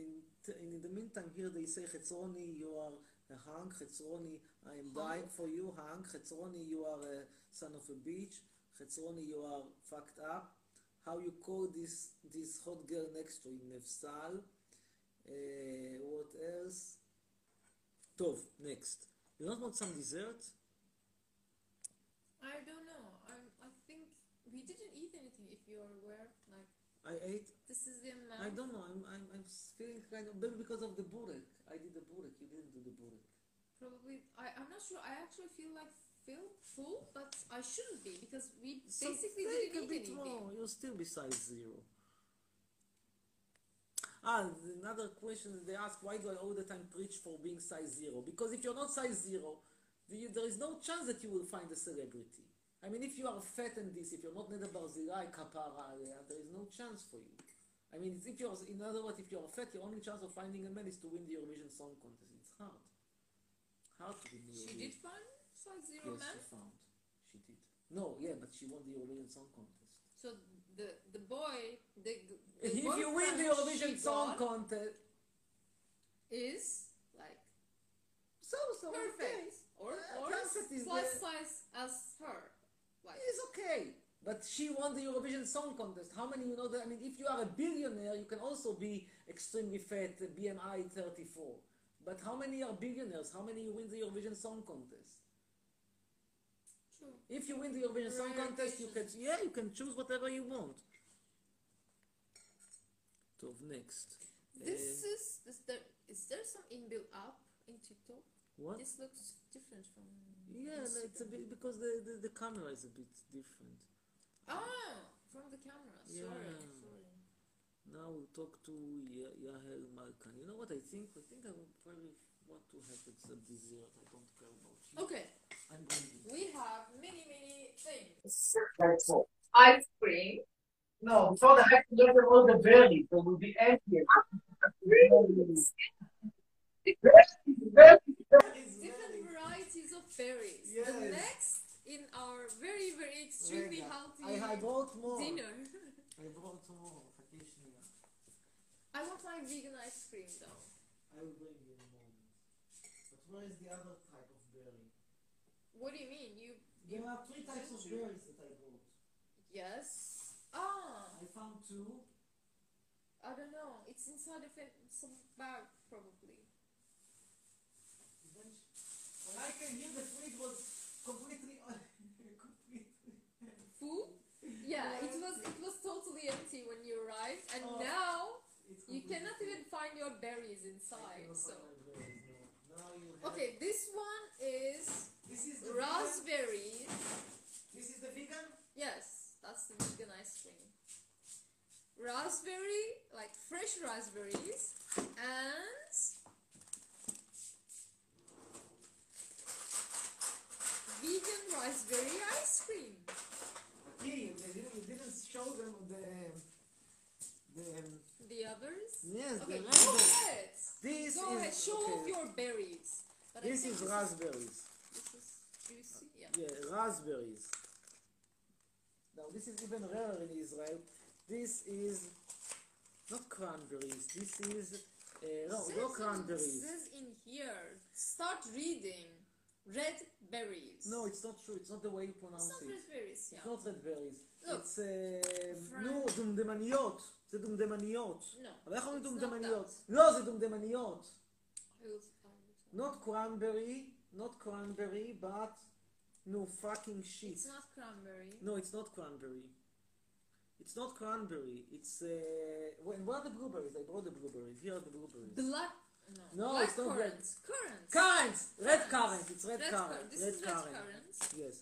in the meantime here they say, Chetzroni, you are a hunk, Chetzroni, I am dying for you, hunk, Chetzroni, you are a son of a bitch, Chetzroni, you are fucked up. How you call this hot girl next to you, Nefsal? What else? Tov, next. You don't want some dessert? I don't know. I think we didn't eat anything. If you are aware, like I ate. This is the amount. I don't know. I'm feeling kind of maybe because of the burek. I did the burek. You didn't do the burek. Probably. I'm not sure. I actually feel like full, but I shouldn't be because we basically didn't eat anything. More. You're still beside zero. Another question they ask, why do I all the time preach for being size zero? Because if you're not size zero, there is no chance that you will find a celebrity. I mean, if you are fat and this, if you're not Netta Barzilai, kapara alea, there is no chance for you. I mean, if you're, in other words, if you're fat, your only chance of finding a man is to win the Eurovision Song Contest. It's hard. Hard to win the Eurovision. She did find size zero man? Yes, she found. She did. No, yeah, but she won the Eurovision Song Contest. So... The boy, the if you win the Eurovision Song Contest, is like so perfect or plus as her. Like, it's okay, but she won the Eurovision Song Contest. How many you know that? I mean, if you are a billionaire, you can also be extremely fat, BMI 34. But how many are billionaires? How many win the Eurovision Song Contest? If you win the Eurovision Song Contest, you can choose whatever you want. So next. Is there some inbuilt app in TikTok? What? This looks different from. Yeah, it's a bit because the camera is a bit different. From the camera. Yeah. Sorry. Now we'll talk to Yahel Malkan. You know what I think? I think I will probably want to have it some dessert. I don't care about you. Okay. We have many things. That's all. Ice cream. No, before that I have to look at all the berries. They will be empty. Different varieties of berries. Yes. The next in our very extremely healthy I bought more. Dinner. I bought more. I want my vegan ice cream though. I will bring you in a moment. But where is the other type of berry? What do you mean? There are three types of berries that I bought. Yes. I found two. I don't know. It's inside of some bag, probably. When I can hear the food was completely full? Yeah, it was totally empty when you arrived, and now you cannot even find your berries inside. So. Okay, this one is... This is raspberries. This is the vegan? Yes, that's the vegan ice cream. Raspberry, like fresh raspberries, and vegan raspberry ice cream. see. We didn't show them the others. Yes. Okay. Go ahead. Show off your berries. This is raspberries. This is juicy. Yeah, raspberries. Now this is even rarer in Israel. This is not cranberries. This is no cranberries. This is in here. Start reading. Red berries. No, it's not true. It's not the way you pronounce it. It's not red berries. Look. It's דומדמניות. זה דומדמניות. אבל איך אומרים דומדמניות? לא, זה דומדמניות. Not cranberry, but no fucking shit. It's not cranberry. No, it's not cranberry. It's not cranberry. It's where are the blueberries? I brought the blueberries. Here are the blueberries. No, it's not red. Currants! Red currants. It's red currants. This is red currants. Yes.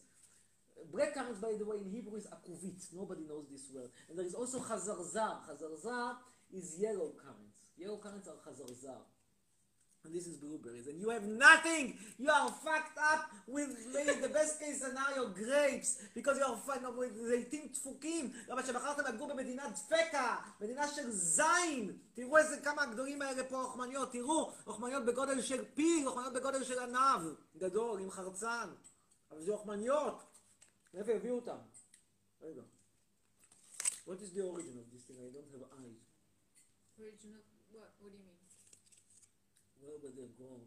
Black currants, by the way, in Hebrew is akuvit. Nobody knows this word. And there is also chazarzar. Chazarzar is yellow currants. Yellow currants are chazarzar. And this is blueberries. And you have nothing! You are fucked up with maybe the best case scenario, grapes. Because you are fucked up with זיתים דפוקים. למה שבחרתם לגור במדינה דפקה. מדינה של זין. תראו איזה כמה הגדולים האלה פה רחמניות. תראו, רחמניות בגודל של פיל, רחמניות בגודל של ענב. גדול, עם חרצן. אבל זה רחמניות. איפה הביאו אותם? רגע. What is the origin of this thing? I don't have eyes. Origin of what? What do you mean? Where were they grown?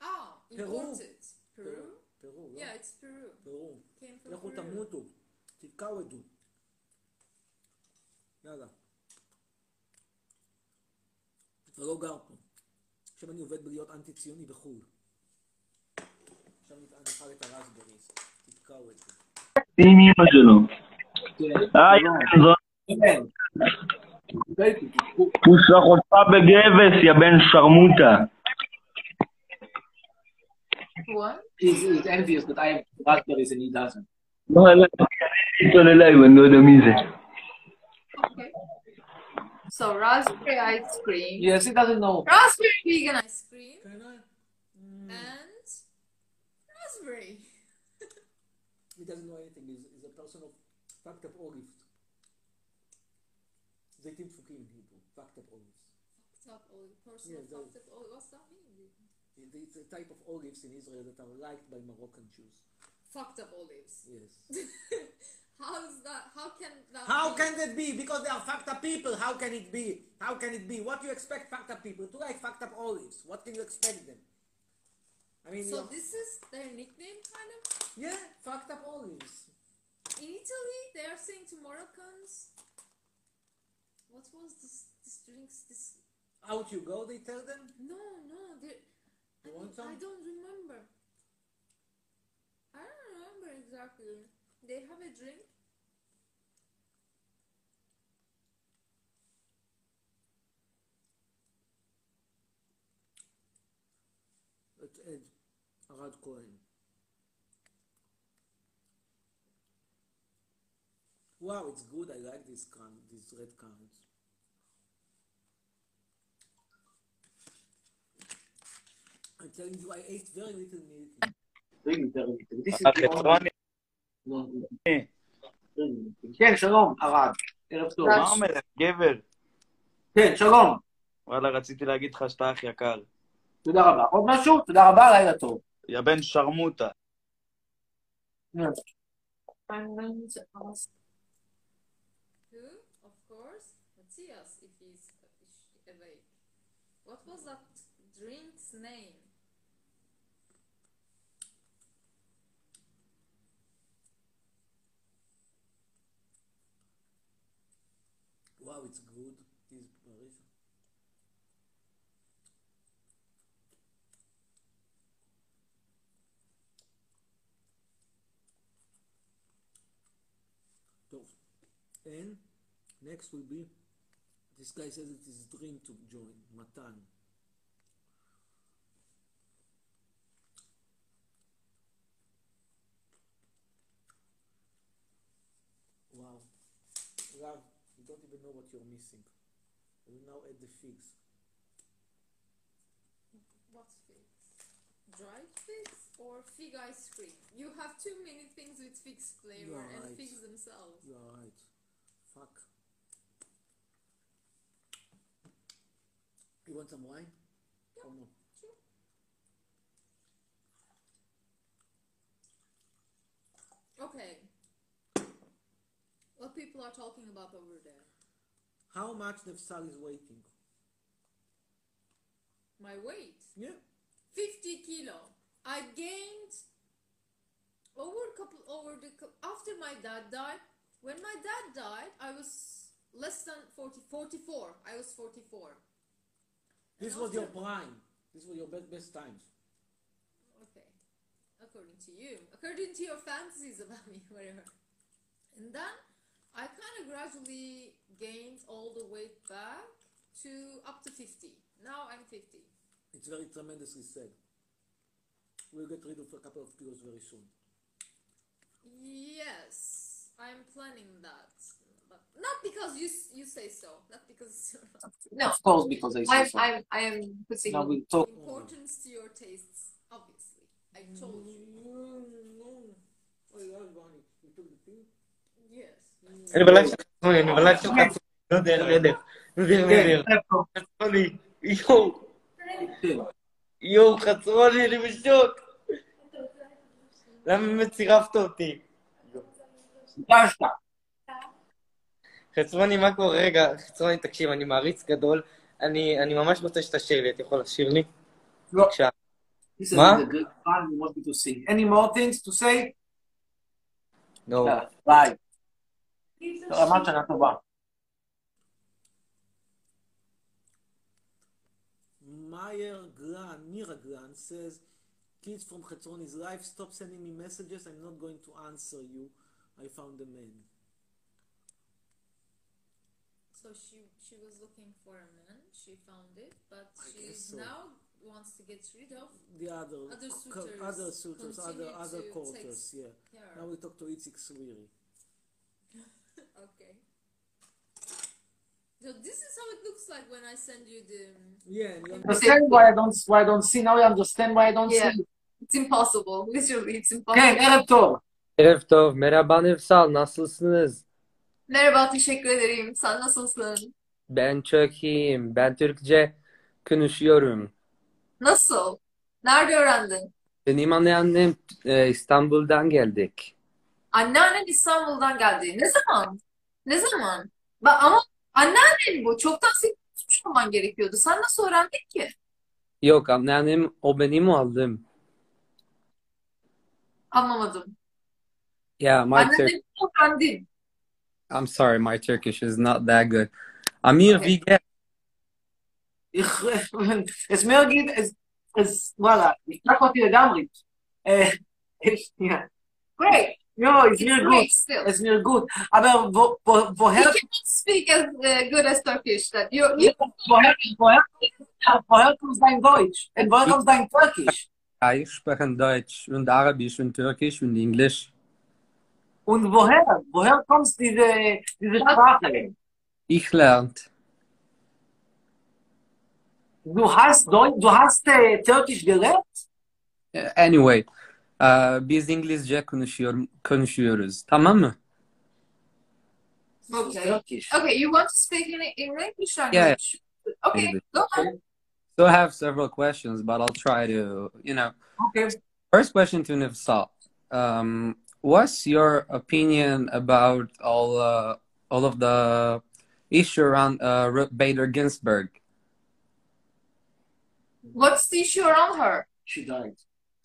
Ah, imported. Peru? Yeah, it's Peru. Came from Peru. תמותו, תתקעדו. יאללה. כבר לא גר פה. עכשיו אני עובד בלהיות אנטי-ציוני בחו"ל. עכשיו אני אכל את הרסבריז. תתקעדו. עם אמא שלו. הוא שח אותה בגבס, יא בן שרמוטה. What? He's envious that I have raspberries and he doesn't. לא, לא, he's not alive, אני לא יודע מי זה. Okay. So, raspberry ice cream. Yes, he doesn't know. Raspberry vegan ice cream. And raspberry. He doesn't know anything, he's a person of fact of olive. They keep fucking people, fucked up olives. Personal fucked up olives, what's that mean? It's a type of olives in Israel that are liked by Moroccan Jews. Fucked up olives? Yes. How can that be? Because they are fucked up people, how can it be? What do you expect fucked up people? Do like fucked up olives? What can you expect them? I mean, so this is their nickname kind of? Yeah, fucked up olives. In Italy, they are saying to Moroccans, what was this drinks, this... Out you go, they tell them? No, I don't remember. I don't remember exactly. They have a drink? Let's add Arad Cohen. Wow, it's good. I like these red currants. I'm telling you, I ate very little meat. Really, very little. This is the only... כן, שלום, ערד. ערב טוב. מה אומר, גבר? כן, שלום. וואלה, רציתי להגיד לך שאתה אח יקר. תודה רבה. עוד משהו? תודה רבה, לילה טוב. יא בן שרמוטה. Of course, Matthias, if he's awake. What was that drink's name? Wow, it's good. These berries. And next will be, this guy says it's his dream to join, Matan. Wow. Love, you don't even know what you're missing. We now add the figs. What figs? dried figs or fig ice cream? You have too many things with figs flavor and right. Figs themselves. You're right. Fuck. You want some wine? Yeah, or no? Sure. Okay. What people are talking about over there? How much Nefsal is weighing? My weight? Yeah. 50 kilo. I gained after my dad died. When my dad died, I was less than 44. I was 44. This was your prime. This was your best times. Okay. According to you. According to your fantasies about me, whatever. And then I kind of gradually gained all the weight back to up to 50. Now I'm 50. It's very tremendously sad. We'll get rid of a couple of kilos very soon. Yes, I'm planning that. But not because you say so. Not because. No, of course, because I am putting importance to your tastes. Obviously, I told you. Oh, you are going to do the thing. Yes. יואו, חצרוני, אני בשוק. למה באמת צירפת אותי? חצרוני, מה קורה? רגע, חצרוני, תקשיב, אני מעריץ גדול. אני ממש רוצה שתשיר לי, אתה יכול לשיר לי? לא. מה? Any more things to say? No. ביי. רמת שנה טובה. Amir Gran says, kids from Chetzroni's life, stop sending me messages, I'm not going to answer you. I found a man. So she was looking for a man, she found it, but she now wants to get rid of the other quarters, yeah. Care. Now we talk to Itzik Swiri. Okay. So this is how it looks like when I send you the... Yeah, you understand why I don't see. Now you understand why I don't see. It's impossible. Literally, it's impossible. Okay, Erev Tov. Erev Tov. Merhaba Nefsal, nasılsınız? Merhaba, teşekkür ederim. Sen nasılsın? Ben çok iyiyim. Ben Türkçe konuşuyorum. Nasıl? Nerede öğrendin? Benim anneannem İstanbul'dan geldik. Anneannen İstanbul'dan geldi. Ne zaman? Ne zaman? Ama... Anneannen bu. Çoktan senin tutmuş olman gerekiyordu. Sen nasıl öğrendin ki? Yok anneannem o benim aldım. Anlamadım. Yeah, my Turkish. I'm sorry, my Turkish is not that good. Amir, wie geht's? Es mir geht es voilà. Ich sag heute der Damrit. Great. No, it's really good. Still. It's really good. Aber woher... You cannot speak as good as Turkish. That you... Woher comes dein Deutsch? And woher comes dein Turkish? Ich spreche Deutsch und Arabisch und Türkisch und Englisch. Und woher? Woher kommt diese Sprache? Ich lernt. Du hast Türkisch gelernt? Anyway. Biz İngilizce konuşuyoruz. Tamam mı? Okay, you want to speak in English language? Yeah. Okay, go on. So I have several questions, but I'll try to, you know. Okay. First question to Nefsal. What's your opinion about all of the issue around Ruth Bader Ginsburg? What's the issue around her? She died.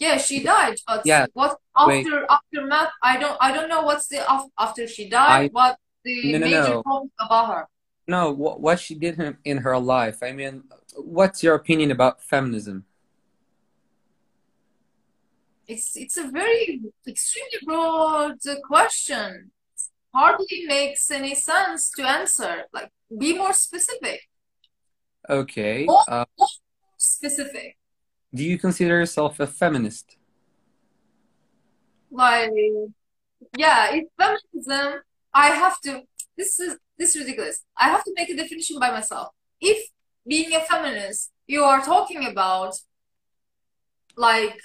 Yeah, she died, but what aftermath? I don't know what's the after she died. What the major problem about her? No, what she did in her life. I mean, what's your opinion about feminism? It's a very extremely broad question. Hardly makes any sense to answer. Like, be more specific. Okay. More specific. Do you consider yourself a feminist? Like, yeah, it's feminism. I have to, this is ridiculous. I have to make a definition by myself. If being a feminist, you are talking about like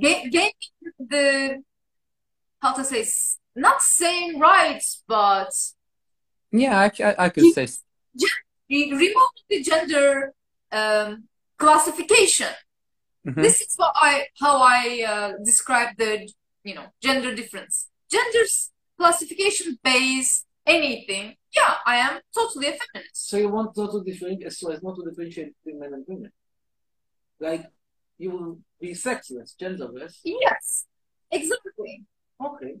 gaining the, how to say, not saying rights, but yeah, I could say removing the gender classification. Mm-hmm. This is what how I describe the, you know, gender difference. Gender classification based anything. Yeah, I am totally a feminist. So you want not to differentiate, so as not to differentiate between men and women. Like, you will be sexless, genderless. Yes, exactly. Okay.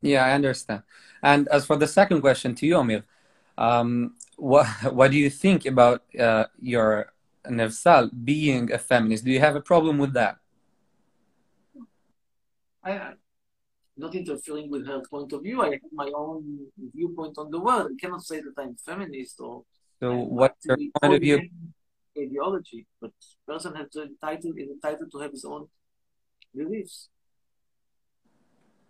Yeah, I understand. And as for the second question to you, Amir, what do you think about your Nefsal being a feminist? Do you have a problem with that? I'm not interfering with her point of view. I have my own viewpoint on the world. I cannot say that I'm feminist or... So what's your point of view? Ideology, but the person has to is entitled to have his own beliefs.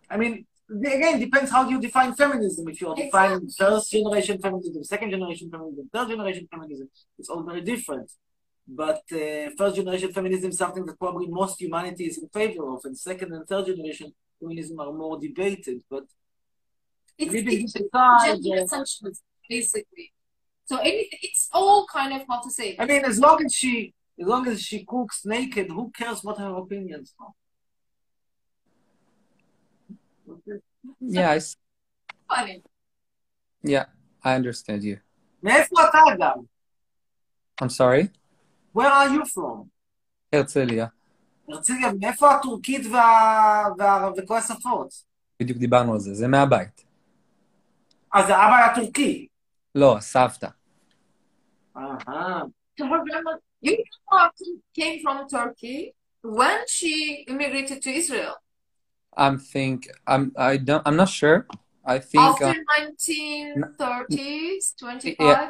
I mean, again, depends how you define feminism. If you are defining first generation feminism, second generation feminism, third generation feminism, it's all very different. But first generation feminism is something that probably most humanity is in favor of, and second and third generation feminism are more debated. But it's gender essentialism, basically. So it's all kind of, how to say. I mean, as long as she cooks naked, who cares what her opinions are? Okay. Yeah, I see. Funny. Yeah, I understand you. I'm sorry? Where are you from? הרצליה. הרצליה, מאיפה הטורקית וכל השפות? בדיוק דיברנו על זה, זה מהבית. אז האבא היה טורקי? לא, סבתא. You came from Turkey when she immigrated to Israel. I'm not sure. I think after 1930s, 25. Yeah,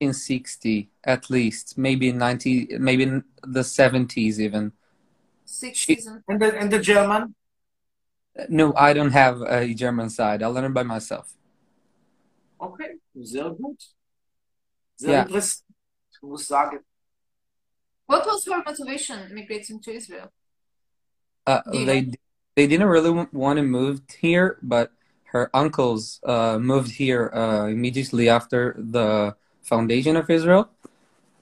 1960 at least, maybe 90, maybe in the 70s even. 60s. And the German? No, I don't have a German side. I learned by myself. Okay, sehr gut. Sehr impressive. I must say. What was her motivation immigrating to Israel? They didn't really want to move here, but her uncles moved here immediately after the foundation of Israel,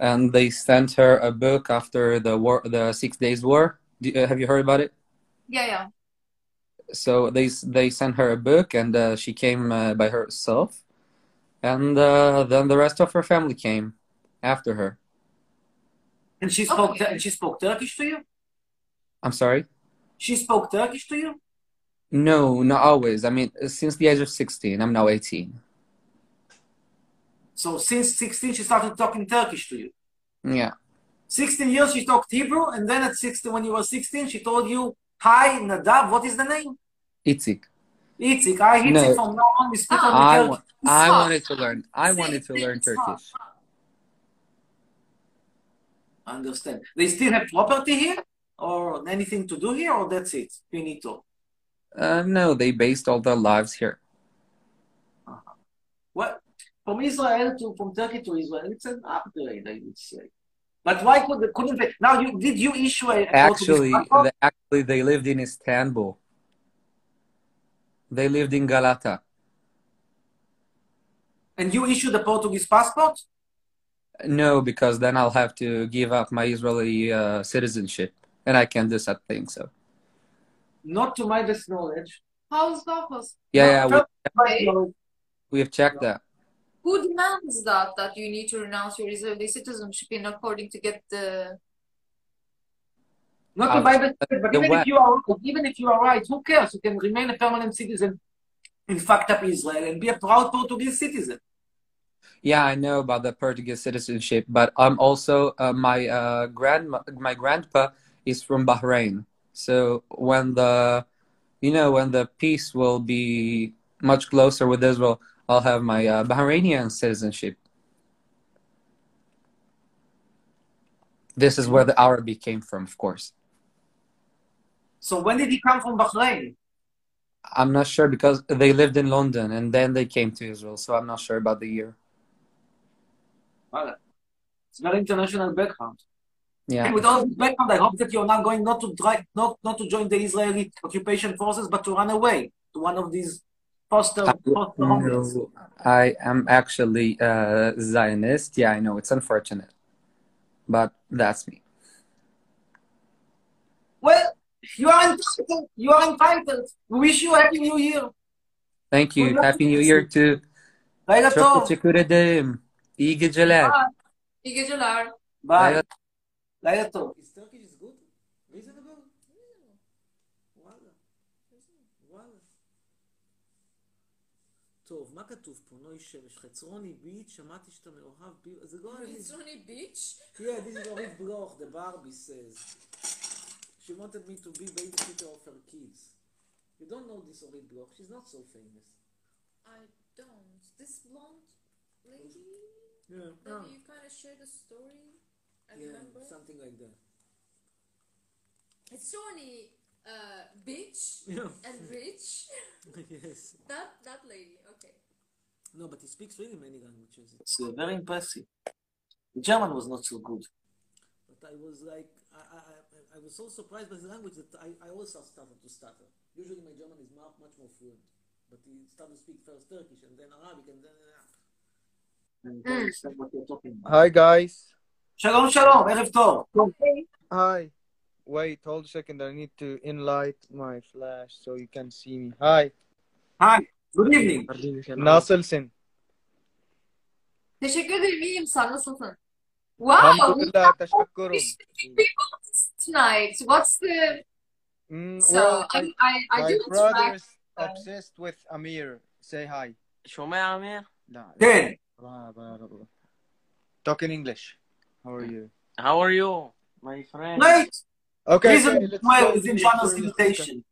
and they sent her a book after the war, the 6 Days War. Have you heard about it? Yeah, yeah. So they sent her a book, and she came by herself, and then the rest of her family came after her. And she spoke. Okay. And she spoke Turkish to you. I'm sorry. She spoke Turkish to you? No, not always. I mean, since the age of 16, I'm now 18. So since 16, she started talking Turkish to you? Yeah. 16 years, she talked Hebrew, and then at 16, when you were 16, she told you, hi, Nadav, what is the name? Itzik. Itzik. Itzik, from now on, we speak only Turkish. I wanted to learn. Turkish. Understand. They still have property here? Or anything to do here, or that's it? Finito. No, they based all their lives here. Uh-huh. Well, from Turkey to Israel, it's an upgrade, I would say. But why couldn't they? Now, did you issue a? Actually, they lived in Istanbul. They lived in Galata. And you issued a Portuguese passport? No, because then I'll have to give up my Israeli citizenship. And I can't do such things, so. Not to my best knowledge. How's that? Yeah, no, we have checked that. Who demands that you need to renounce your Israeli citizenship in according to get the... Not to my best knowledge, but even if you are right, who cares? You can remain a permanent citizen in fucked up Israel and be a proud Portuguese citizen. Yeah, I know about the Portuguese citizenship, but I'm also, my grandpa is from Bahrain. So when the peace will be much closer with Israel, I'll have my Bahrainian citizenship. This is where the Arabic came from, of course. So when did he come from Bahrain? I'm not sure, because they lived in London and then they came to Israel. So I'm not sure about the year. Wow. It's a very international background. Yeah. And with all this background, I hope that you're not going not to join the Israeli occupation forces, but to run away to one of these foster homes. I am actually a Zionist. Yeah, I know it's unfortunate, but that's me. Well, you are entitled. You are entitled. We wish you a happy new year. Thank you. Happy new year too. Laila tov. Igejelar. Bye. Laila tov. Is Turkish is good? Reasonable? וואלה. טוב, מה כתוב פה? נוי שמש, חצרוני ביץ', שמעתי שאתה מאוהב ביץ'. חצרוני ביץ'? Yeah, this is Orit Bloch, the Barbie says. She wanted me to be babysitter of her kids. You don't know this Orit Bloch, she's not so famous. I don't. This blonde lady? Yeah. That you kind of shared a story? I remember? Something like that. It's only bitch and rich. Yes. That lady, okay. No, but he speaks really many languages. It's very impressive. The German was not so good. But I was like, I was so surprised by his language that I also started to stutter. Usually my German is much more fluent, but he started to speak first Turkish and then Arabic and then... And I understand what you're talking about. Hi guys. Shalom, shalom. Erev tov. Hi. Wait, hold a second. I need to enlight my flash so you can see me. Hi. Hi. Good evening. Nasılsın? Teşekkür ederim. Nasılsın? Wow. Teşekkür ederim. Tonight, what's the? Well, I do. My brother's obsessed with Amir. Say hi. Shomay Amir. Hey. Talk in English. How are you? How are you, my friend? Wait. Okay. Ismail is in Jana's invitation.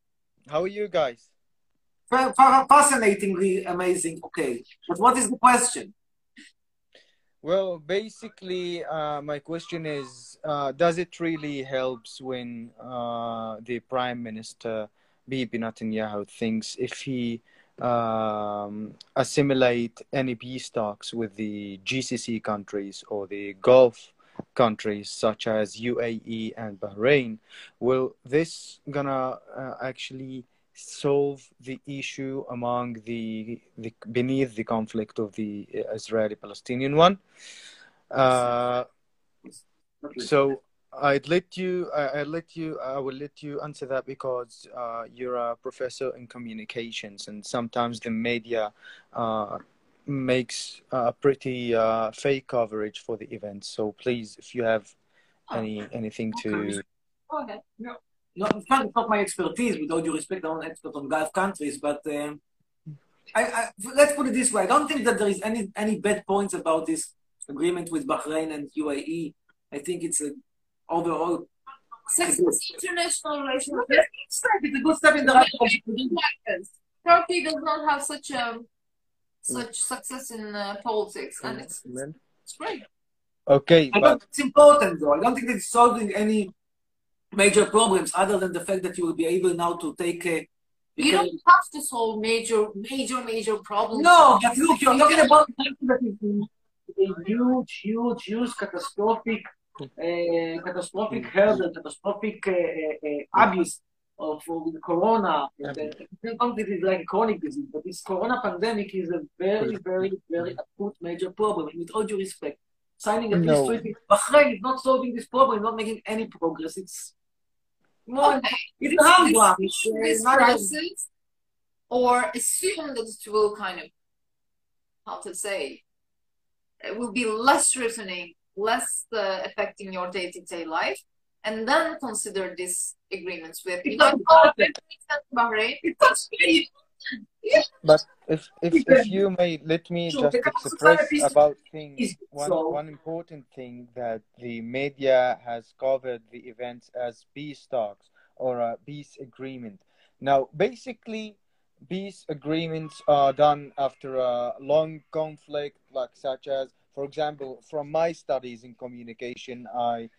How are you guys? Fascinatingly amazing. Okay. But what is the question? Well, basically, my question is, does it really help when the Prime Minister, Bibi Netanyahu, thinks if he assimilate NEP stocks with the GCC countries or the Gulf countries such as UAE and Bahrain, will this gonna actually solve the issue among the beneath the conflict of the Israeli-Palestinian one? So I will let you answer that because you're a professor in communications, and sometimes the media makes a pretty fake coverage for the event. So please, if you have anything to... Go ahead. No, it's not my expertise. With all due respect, I'm an expert on Gulf countries, but let's put it this way. I don't think that there is any bad points about this agreement with Bahrain and UAE. I think it's overall... international relations. It's a good step in the right direction. Turkey does not have such success in politics, and it's great. Okay, I don't think it's important, though. I don't think it's solving any major problems other than the fact that you will be able now to take a... You don't have to solve major problems. No, but look, you're talking about something that is a huge catastrophic hurdle, catastrophic abuse for the corona. I don't think it's like chronic disease, but this corona pandemic is a very, very, very acute major problem. And with all due respect, signing a peace treaty with Bahrain is not solving this problem, it's not making any progress. It's more it's harmful. It's not crisis, or assume that it will kind of, how to say, it will be less threatening, less affecting your day-to-day life, and then consider these agreements with Bahrain. But if you may, let me just express about things. One important thing that the media has covered the events as peace talks or a peace agreement. Now, basically, peace agreements are done after a long conflict, like such as, for example, from my studies in communication, I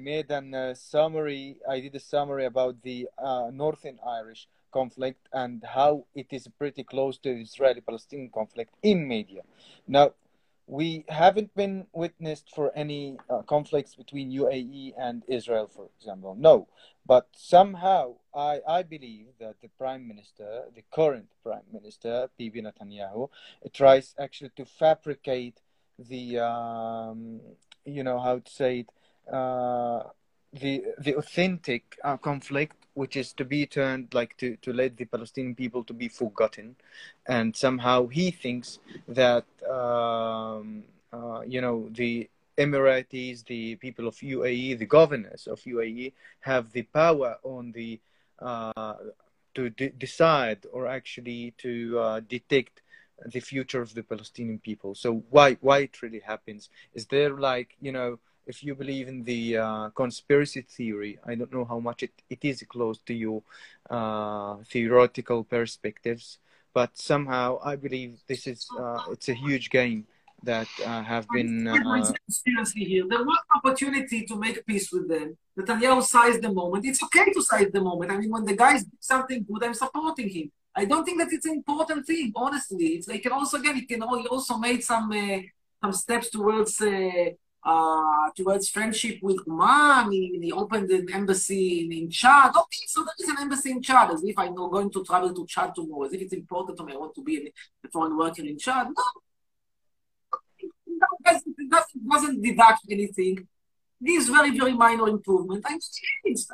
made a summary. I did a summary about the Northern Irish conflict and how it is pretty close to the Israeli-Palestinian conflict in media. Now, we haven't been witnessed for any conflicts between UAE and Israel, for example. No, but somehow I believe that the prime minister, the current prime minister, Bibi Netanyahu, tries actually to fabricate the, you know, how to say it, the authentic conflict, which is to be turned like to let the Palestinian people to be forgotten, and somehow he thinks that you know, the Emiratis, the people of UAE, the governors of UAE have the power on the to decide or actually to detect the future of the Palestinian people. So why it really happens? Is there like, you know, if you believe in the conspiracy theory, I don't know how much it is close to your theoretical perspectives, but somehow I believe this is, it's a huge game that have been... Seriously here, there was an opportunity to make peace with them. Netanyahu sized the moment. It's okay to size the moment. I mean, when the guys do something good, I'm supporting him. I don't think that it's an important thing, honestly. It's like, also, again, it can also made some steps towards... towards friendship with Oman. He opened an embassy in Chad. Okay, so there is an embassy in Chad, as if I'm going to travel to Chad tomorrow, as if it's important to me, I want to be a foreign worker in Chad. No. It doesn't deduct anything. This very, very minor improvement. I'm changed.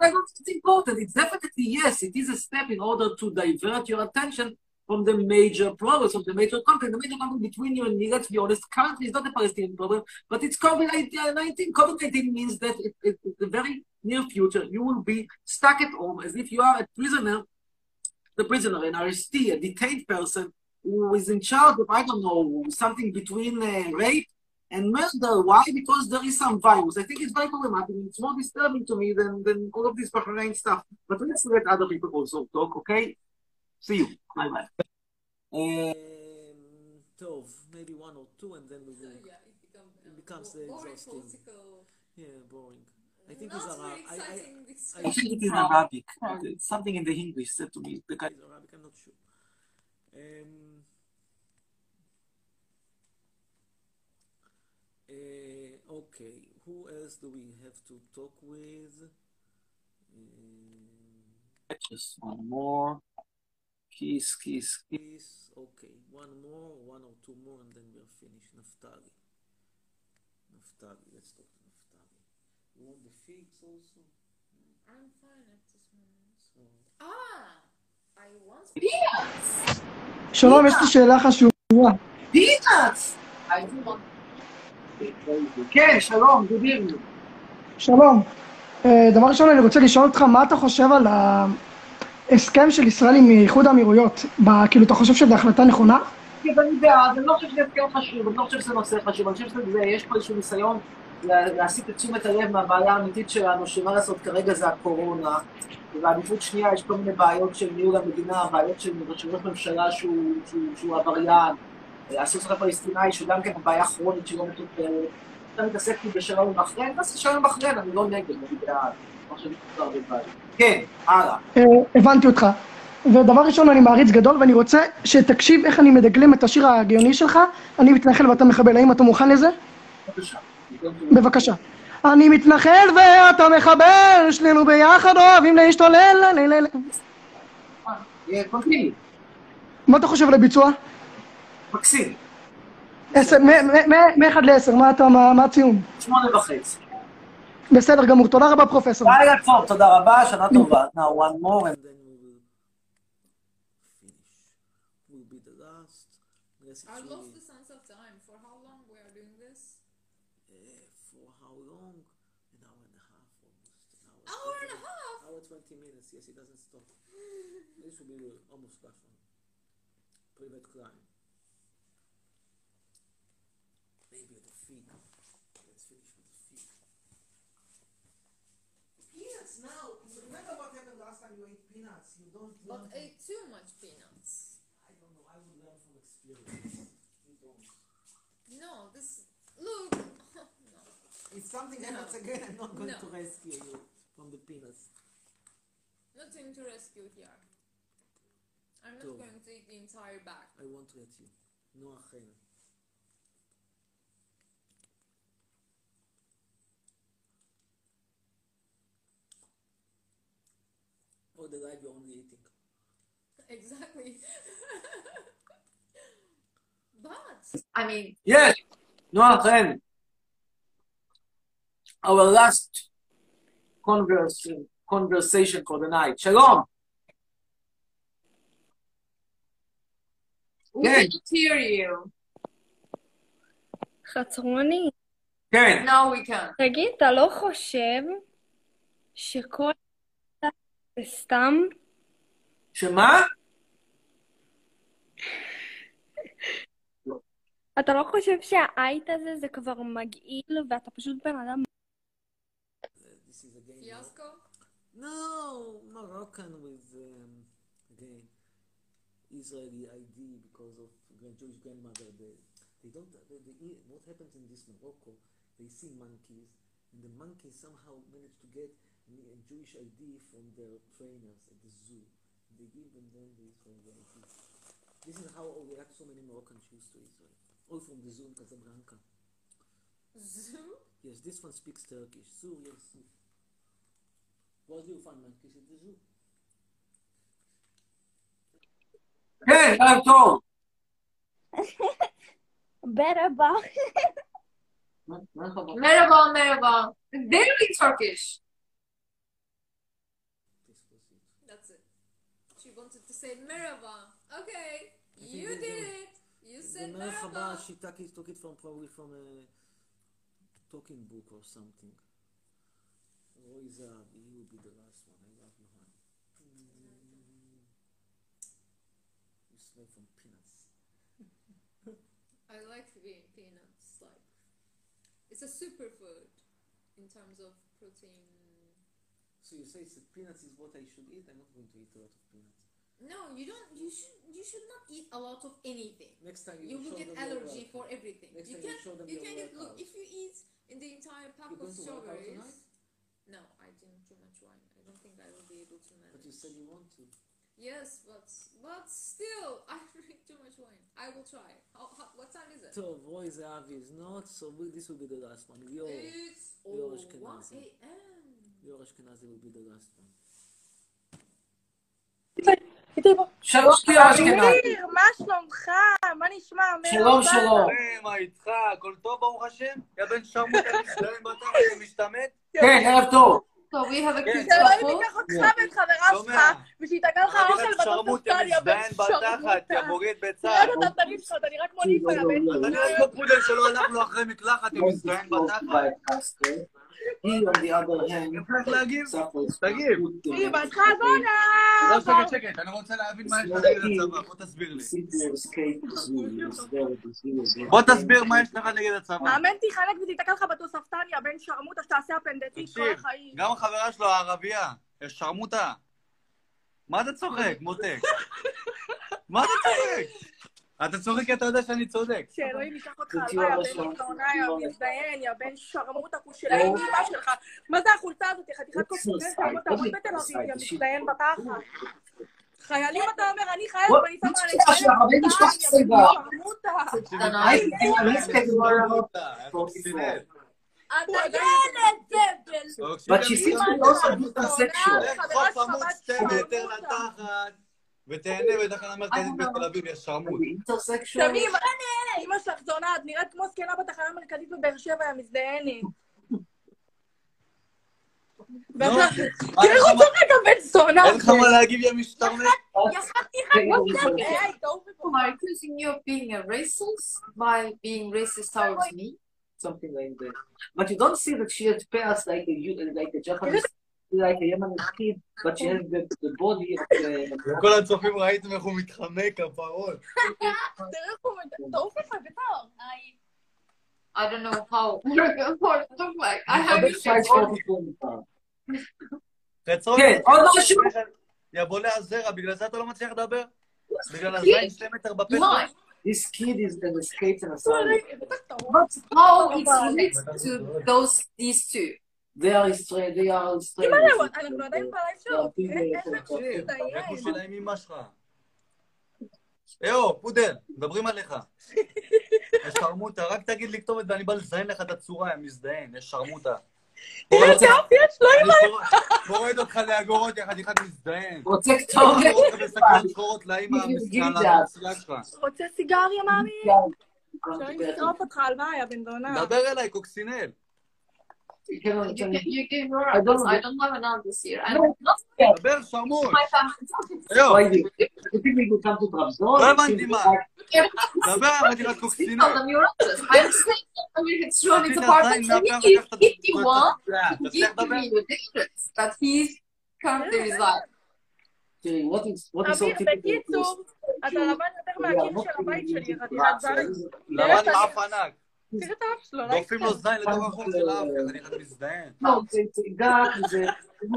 I don't think it's important. It's definitely, yes, it is a step in order to divert your attention from the major problems, from the major conflict. The major conflict between you and me, let's be honest, currently is not a Palestinian problem, but it's COVID-19. COVID-19 means that in the very near future, you will be stuck at home as if you are a prisoner, an arrestee, a detained person who is in charge of, I don't know, something between rape and murder. Why? Because there is some virus. I think it's very problematic. It's more disturbing to me than all of this Bahrain stuff. But let's let other people also talk, okay? See you. Bye bye. Tov, maybe one or two, and then we will. Yeah, it becomes boring, exhausting. Political. Yeah, boring. I think it's Arabic. I think it is Arabic. Okay. Something in the English said to me. The guy is Arabic. I'm not sure. Okay. Who else do we have to talk with? Just one more. Kiss. Okay, one or two more, and then we are finished. Naftali, let's talk to Naftali. You want the figs also? I'm fine at this moment. So... I want peanuts! שלום, יש לי שאלה חשובה. peanuts! כן, שלום, גודירנו. שלום. דבר ראשון, אני רוצה לשאול אותך, מה אתה חושב על ה... הסכם של ישראל עם איחוד האמירויות, כאילו אתה חושב שזו החלטה נכונה? כן, אני בעד, אני לא חושב שזה הסכם חשוב, אני לא חושב שזה נושא חשוב, אני חושב שיש פה איזשהו ניסיון להסיט את תשומת הלב מהבעיה האמיתית שלנו, שמה לעשות כרגע זה הקורונה, ובעדיפות שנייה יש כל מיני בעיות של ניהול המדינה, בעיות של ראש ממשלה שהוא עבריין, הסכסוך הפלסטיני שגם כן בעיה כרונית שלא מטופלת, אתה מתעסקתי בשלום בחריין, אז שלום בחריין, אני לא נגד, אני בעד. כן, הלאה. הבנתי אותך. ודבר ראשון, אני מעריץ גדול, ואני רוצה שתקשיב איך אני מדגלם את השיר הגאוני שלך. אני מתנחל ואתה מחבל. האם אתה מוכן לזה? בבקשה. בבקשה. אני מתנחל ואתה מחבל, שנינו ביחד אוהבים להשתולל. מה אתה חושב על הביצוע? מקסים. 1 ל-10, מה הציון? 8.5. בסדר גמור, תודה רבה פרופסור. לילה טוב, תודה רבה, שנה טובה. Now one more and then we will finish. We'll be the last. I lost the sense of time. For how long we are doing this? For how long? An hour and a half almost. Hour and a half? Hour 20 minutes, yes, it doesn't stop. This will be almost last one. Private crime. Maybe the fee. Let's finish with the fee. Now, remember what happened last time you ate peanuts. You don't want... But ate too much peanuts. I don't know, I would learn from experience. You don't. No, this... Look! No. If something happens again, I'm not going to rescue you from the peanuts. Nothing to rescue here. I'm not going to eat the entire bag. I won't let you. Noachem. for the right, you're only eating. Exactly. But, I mean... Yes, Noachem. Our last conversation for the night. Shalom. We can hear you. חצרוני. כן. No, we can't. תגיד, אתה לא חושב שכל זה סתם? שמה? אתה לא חושב שהעית הזה זה כבר מגעיל ואתה פשוט בן אדם? פיאסקו? No, Moroccan with again Israeli ID because of Jewish grandmother. They don't. They eat. What happens in this Morocco? They see monkeys, and the monkeys somehow manage to get a Jewish ID from their trainers at the zoo. They give them then these from the ID. This is how we have so many Moroccan Jews to Israel. All from the zoo in Casablanca. Zoo? Yes, this one speaks Turkish. Zoo, yes, zoo. Where do you find monkeys at the zoo? Hey, I'm told! Merhaba. Merhaba, merhaba. Very Turkish. That's it. She wanted to say merhaba. Okay, you did it. You said merhaba. Merhaba, she took it from probably from a talking book or something. Always, you will be the last one. I love you, honey. You smell from peanuts. I like peanuts, like, it's a superfood in terms of protein. So you say that peanuts is what I should eat? I'm not going to eat a lot of peanuts. No, you don't, you should not eat a lot of anything. Next time you will get allergy for everything. Next you can, you can get, look, if you eat in the entire pack of strawberries. No, I drink too much wine. I don't think I will be able to manage. But you said you want to. Yes, but still, I drink too much wine. I will try. How, what time is it? So, boys, Avi is not, so this will be the last one. It's 1 a.m. Your Ashkenazi will be the last one. שלום, אמיר, מה שלומך? מה נשמע, אמיר? שלום, שלום. מה איתך? הכל טוב, ברוך השם? יא בן שרמוט, אתה משתמט? כן, ערב טוב. So we have a kids couple. שלא ייקח אותך ואת חברה שלך, ושיתגע לך אוכל בטוסטליה בשרמוטה. תראה את התנים שלך, אתה נראה כמו ליפה, יא בן שרמוטה. אתה נראה כמו פודל שלא הלכנו אחרי מקלחת, הוא מזדיין בתחת. צריך להגיב? תגיב. בהתחלה זונה! לא, שקט, אני רוצה להבין מה יש לך נגד הצבא, בוא תסביר לי. בוא תסביר מה יש לך נגד הצבא. מאמן תיחלק ותיתקע לך בתוספתניה, בן שרמוטה, שתעשה הפנדטית כל החיים. גם החברה שלו, הערבייה, יש שרמוטה. מה אתה צוחק, מותק? מה אתה צוחק? אתה צוחק כי אתה יודע שאני צודק. שאלוהים ייקח אותך, יא בן תאונה, יא מזדיין, יא בן שרמוט הכושל, יא אימא שלך. מה זה החולצה הזאת? חתיכת קופסולת, אתה עמוד בתל אביב, יא מזדיין בתחת. חיילים אתה אומר, אני חייל, ואני שמה עליך, יא בן שרמוטה. אתה ילד דבל. אבל שיסיסו לא סגרו את הסקשור. חוץ עמוד 2 מטר לתחת. ותהנה בדקה המרכזית בתל אביב, יש שרמות. תמיד, אמא שלך זונה, את נראית כמו סקנה בתחנה המרכזית בבאר שבע, היא מזדיינת. תראו צוחק הבן זונה. אין לך מה להגיב, יא משתרמת. יחדתי לך מוסר, היי, תאו בבוא. Am I accusing you of being a racist by being racist towards me? Something like that. But you don't see that she had passed like a Japanese. like a Yemen kid, but she has the body of the... כל הצופים ראיתם איך הוא מתחמק, הפרות. תראה איך הוא מתעוף לך בתור. I don't know how. I have a shot. כן, עוד משהו. יא בולה הזרע, בגלל זה אתה לא מצליח לדבר? בגלל הזרעים 2 מטר בפה. This kid is an escape and asylum. But how it's related to these two? they are straight. אנחנו עדיין בלייב שוב. איך הוא שלהם עם משך? איו, פודל, מדברים עליך. יש שרמוטה, רק תגיד לי כתובת ואני בא לזיין לך את הצורה, הם מזדהן, יש שרמוטה. תראה את האופי השלועים האלה. מורד אותך לאגורות יחד יחד מזדהן. רוצה כתובת. רוצה סיגריה, מאמי? שואלים לטרוף אותך על בעיה, בן דונה. דבר אליי, קוקסינל. You can only tell me. You gave her a dozen. I don't have an arm this year. I'm not scared. Abel, Samur. My family. Yo. The people who come to Trabzon. Ramantima. Abel, אמרתי לך קוקסינל. I'm saying that it's true. It's a part of me. If you want, give me the difference. But he's currently the result. תראי, what is all people... אביר, בקיצור, אתה לבן יותר מהקיר של הבית שלי. לבן אף ענק. תראה את האף שלו. דופים לו זין לדבר החום של האף, אז אני חד מזדהן. לא, זה גת, זה...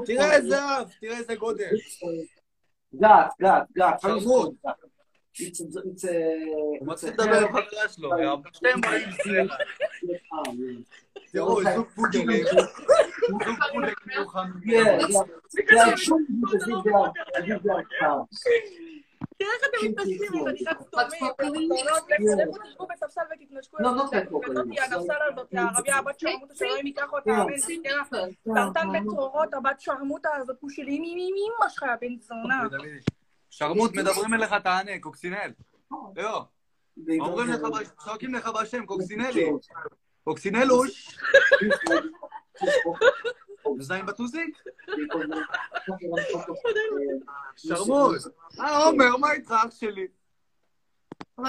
תראה איזה אף, תראה איזה גודל. גת. חלבות. הוא מצליח לדבר עם חברה שלו, שתם באים סלחה. תראו, זוג פודלים. זוג פודלים מיוחם. זה שום גת. תראה איך אתם מתנשקים, אני חד סתומים, לכו תשבו בספסל ותתנשקו את זה, הנפסל הזאת, הערביה, הבת שרמותה, שרואים ייקח אותה, סרטן בצרורות, הבת שרמותה הזאת, הוא שלי, אימא שלך, בן זונה. שרמות, מדברים אליך, תענה, קוקסינל. לא. אומרים לך, שחקים לך בשם, קוקסינלי. קוקסינלוש. מזיים בטוזיק? שרמוז. עומר, מה איתך אח שלי?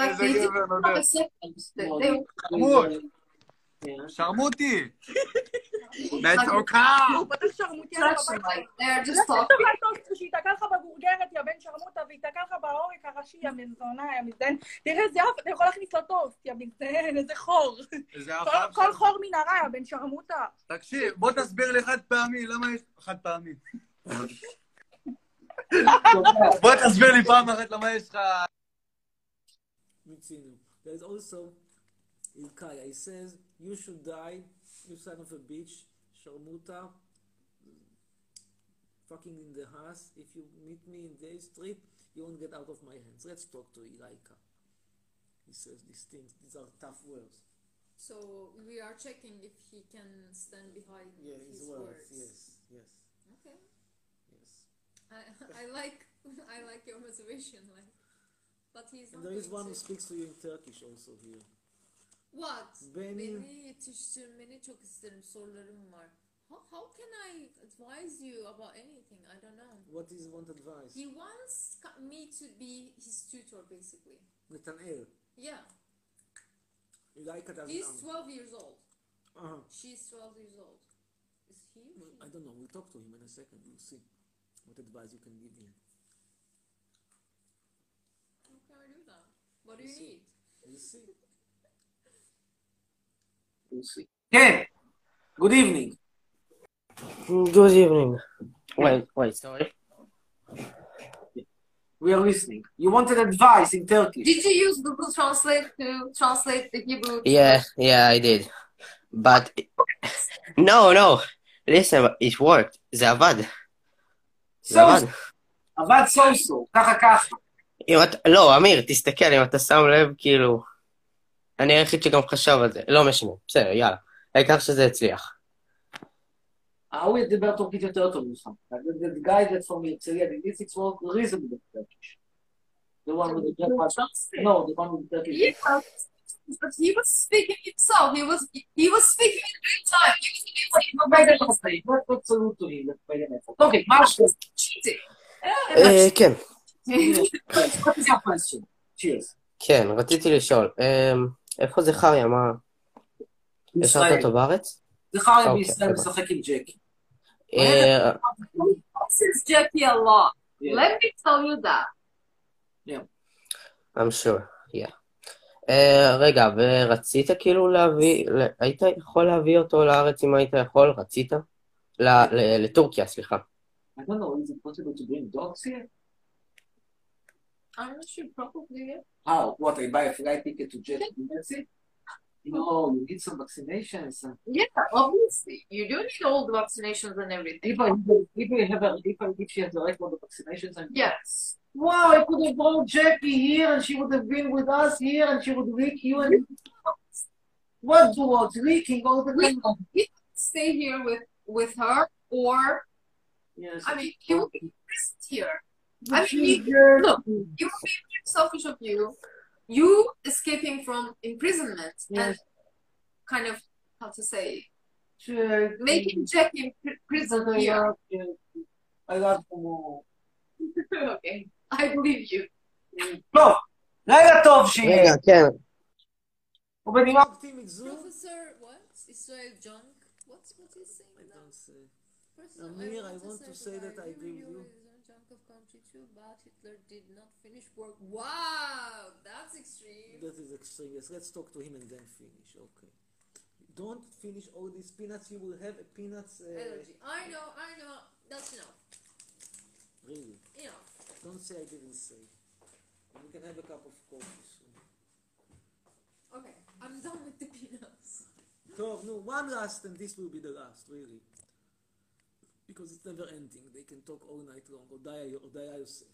איזה גבר נודד. שרמות. שרמותי. נצוקה. הוא פתח שרמותי על הבית. זה סטופי. שיתקע לך בגורגרת, יא בן שרמותה, והתקע לך בעורק הראשי, יא מנזונה, יא מזדהן. תראה, זה אף, אתה יכול להכניס לטוב, יא מזדהן, איזה חור. כל חור מנהרה, יא בן שרמותה. תקשיב, בוא תסביר לי חד פעמי, למה יש... חד פעמי. בוא תסביר לי פעם אחת למה יש לך... מצינו. There is also... Ilkay, he says, you should die, you son of a bitch, Sharmuta, fucking in the house, if you meet me in the street, you won't get out of my hands. Let's talk to Ilaika. He says these things, these are tough words. So we are checking if he can stand behind his words. Yes. Okay. Yes. I like your motivation, like, but he's not. There is one who speaks to you in Turkish also here. What? Beni yetiştirmeni çok isterim. Sorularım var. How can I advise you about anything? I don't know. What is want advice? He wants me to be his tutor, basically. Netanyahu. Yeah. He's 12 years old. Uh-huh. She's 12 years old. Is he? I don't know. We'll talk to him in a second. We'll see what advice you can give him. How can I do that? What do you need? We'll see. Okay. Good evening. Wait, sorry. We are listening. You wanted advice in Turkish. Did you use Google Translate to translate the Hebrew? Yeah, I did. But no. Listen, it worked. זה עבד. ככה. לא, אמיר, תסתכל, אם אתה שם לב, כאילו... אני היחיד שגם חשב על זה, לא משנה, בסדר, יאללה, העיקר שזה הצליח. ההוא ידבר טורקית יותר טוב ממך. The guy that's from Italy, I think it's more reasonable Turkish. The one with the Turkish. No, the one with the Turkish. Yes, but he was speaking himself. He was speaking in real time. He was speaking by the translate. What salute to him? Okay, Marshall. Cheating. כן. What is your question? Cheers. כן, רציתי לשאול. איפה זכריה? מה? ישרת אותו בארץ? זכריה בישראל משחק עם ג'קי. This is Jackie a lot. Let me tell you that. Yeah. I'm sure, yeah. רגע, ורצית כאילו להביא... היית יכול להביא אותו לארץ אם היית יכול? רצית? לטורקיה, סליחה. I don't know, is it possible to bring dogs here? I should probably, yeah. How? What, I buy a flight ticket to Jet and that's it? No, you need some vaccinations. Yeah, obviously. You do need all the vaccinations and everything. If she has the right for the vaccinations and... Yes. Wow, I could have brought Jackie here and she would have been with us here and she would lick you and... What do you want? Leaking all the time? stay here with her, or yes. I mean, you will be pressed here. I mean, look, you will be selfish of you. You escaping from imprisonment, yes, and kind of how to say, Jackie, making Jackie prison here. I love them all. Okay, I believe you. No, לילה טוב שיהיה. כן. ובנימה אופטימית זו. Professor, what? Israel John? What is saying? I don't say. Amir, I want to say that I agree with you. Chunk of country too, but Hitler did not finish work. Wow, that's extreme. That is extreme. Yes, let's talk to him and then finish. Okay. Don't finish all these peanuts. You will have a peanuts allergy. I know. That's enough. Really? Enough. Don't say I didn't say. We can have a cup of coffee soon. Okay, I'm done with the peanuts. No, one last, and this will be the last, really. Because it's never ending. They can talk all night long. Udaya Yosef. Smell of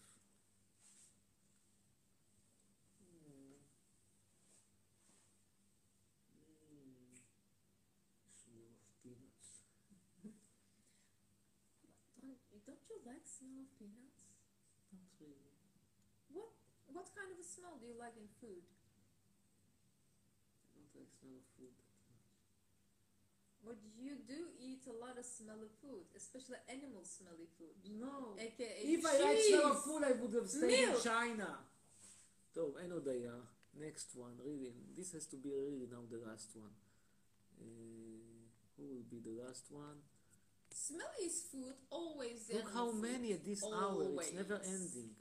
peanuts. Don't you like smell of peanuts? Not really. What kind of a smell do you like in food? I don't like smell of food. But you do eat a lot of smelly food, especially animal smelly food. No. AKA if cheese. I had smell of food, I would have stayed in China. So, I know they are. Next one, really. This has to be really now the last one. Who will be the last one? Smelly is food, always. Look how many at this always. Hour. It's never ending.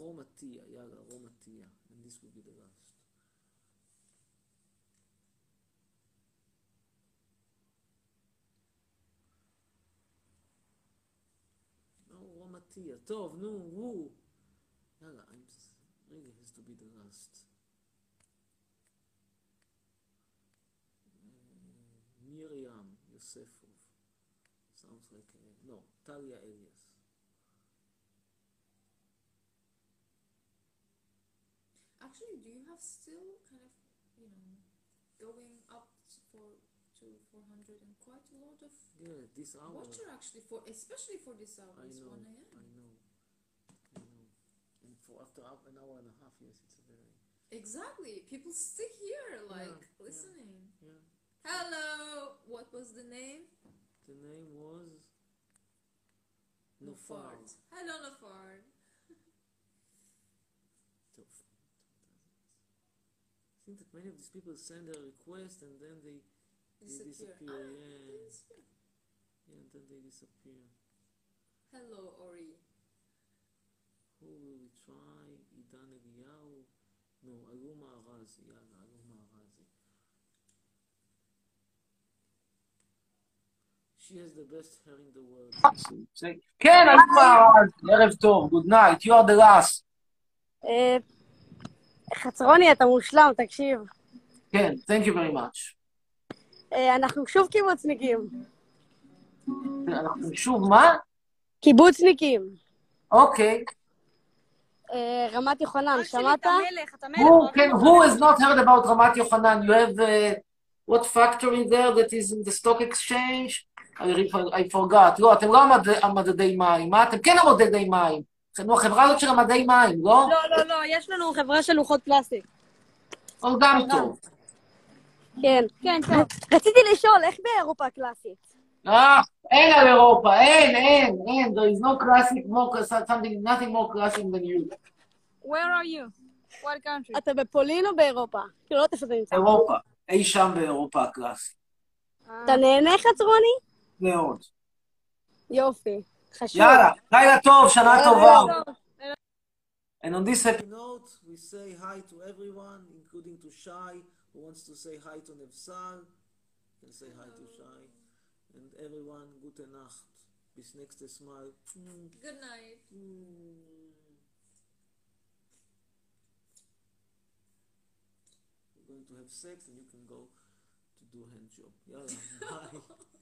Romatia, yalla, Romatia. And this will be the last. מתיה, טוב, נו, וואו. יאללה, really has to be the last. מרים, יוספוב. Sounds like, no, טליה אליאס. Actually, do you have still kind of, you know, going up for 400 and quite a lot of this hour watcher actually, for especially for this hour? I know, 1 a.m. I know, and for after an hour and a half, yes, it's a very exactly people stay here like listening. Yeah. Hello, what was the name? The name was Nofard. Hello, Nofard. I think that many of these people send a request and then they disappear. Yeah, and then they disappear. Hello, Ori. Who will we try? Eitan Shul? No, Aluma Razi. Yeah, Aluma Razi. She has the best hair in the world. כן, אלומה רזי. ערב טוב. Good night. You are the last. חצרוני, אתה מושלם, תקשיב. כן, thank you very much. אנחנו שוב קיבוצניקים. אנחנו שוב מה? קיבוצניקים. אוקיי. רמת יוחנן, שמעת? Who has not heard about רמת יוחנן? You have what factory there that is in the stock exchange? I forgot. לא, אתם לא המדדי מים. מה? אתם כן המדדי מים. אתם חברה הזאת של המדדי מים, לא? לא. יש לנו חברה של לוחות פלסטיק. או גם טוב. כן. רציתי לשאול, איך באירופה הקלאסית? אין על אירופה, אין. There is no classic, nothing more classic than you. Where are you? What country? אתה בפולין או באירופה? כאילו, לא תפתן את זה. אירופה, אי שם באירופה הקלאסית. אתה נהנה, חצרוני? מאוד. יופי, חשוב. יאללה, לילה טוב, שנה טובה. And on this happy note, we say hi to everyone, including to Shai, who wants to say hi to Nefsal, can say hi to Shai, and everyone, gute Nacht, bis nächste Mal. Good night. We're going to have sex and you can go to do a hand job. Yalla, bye.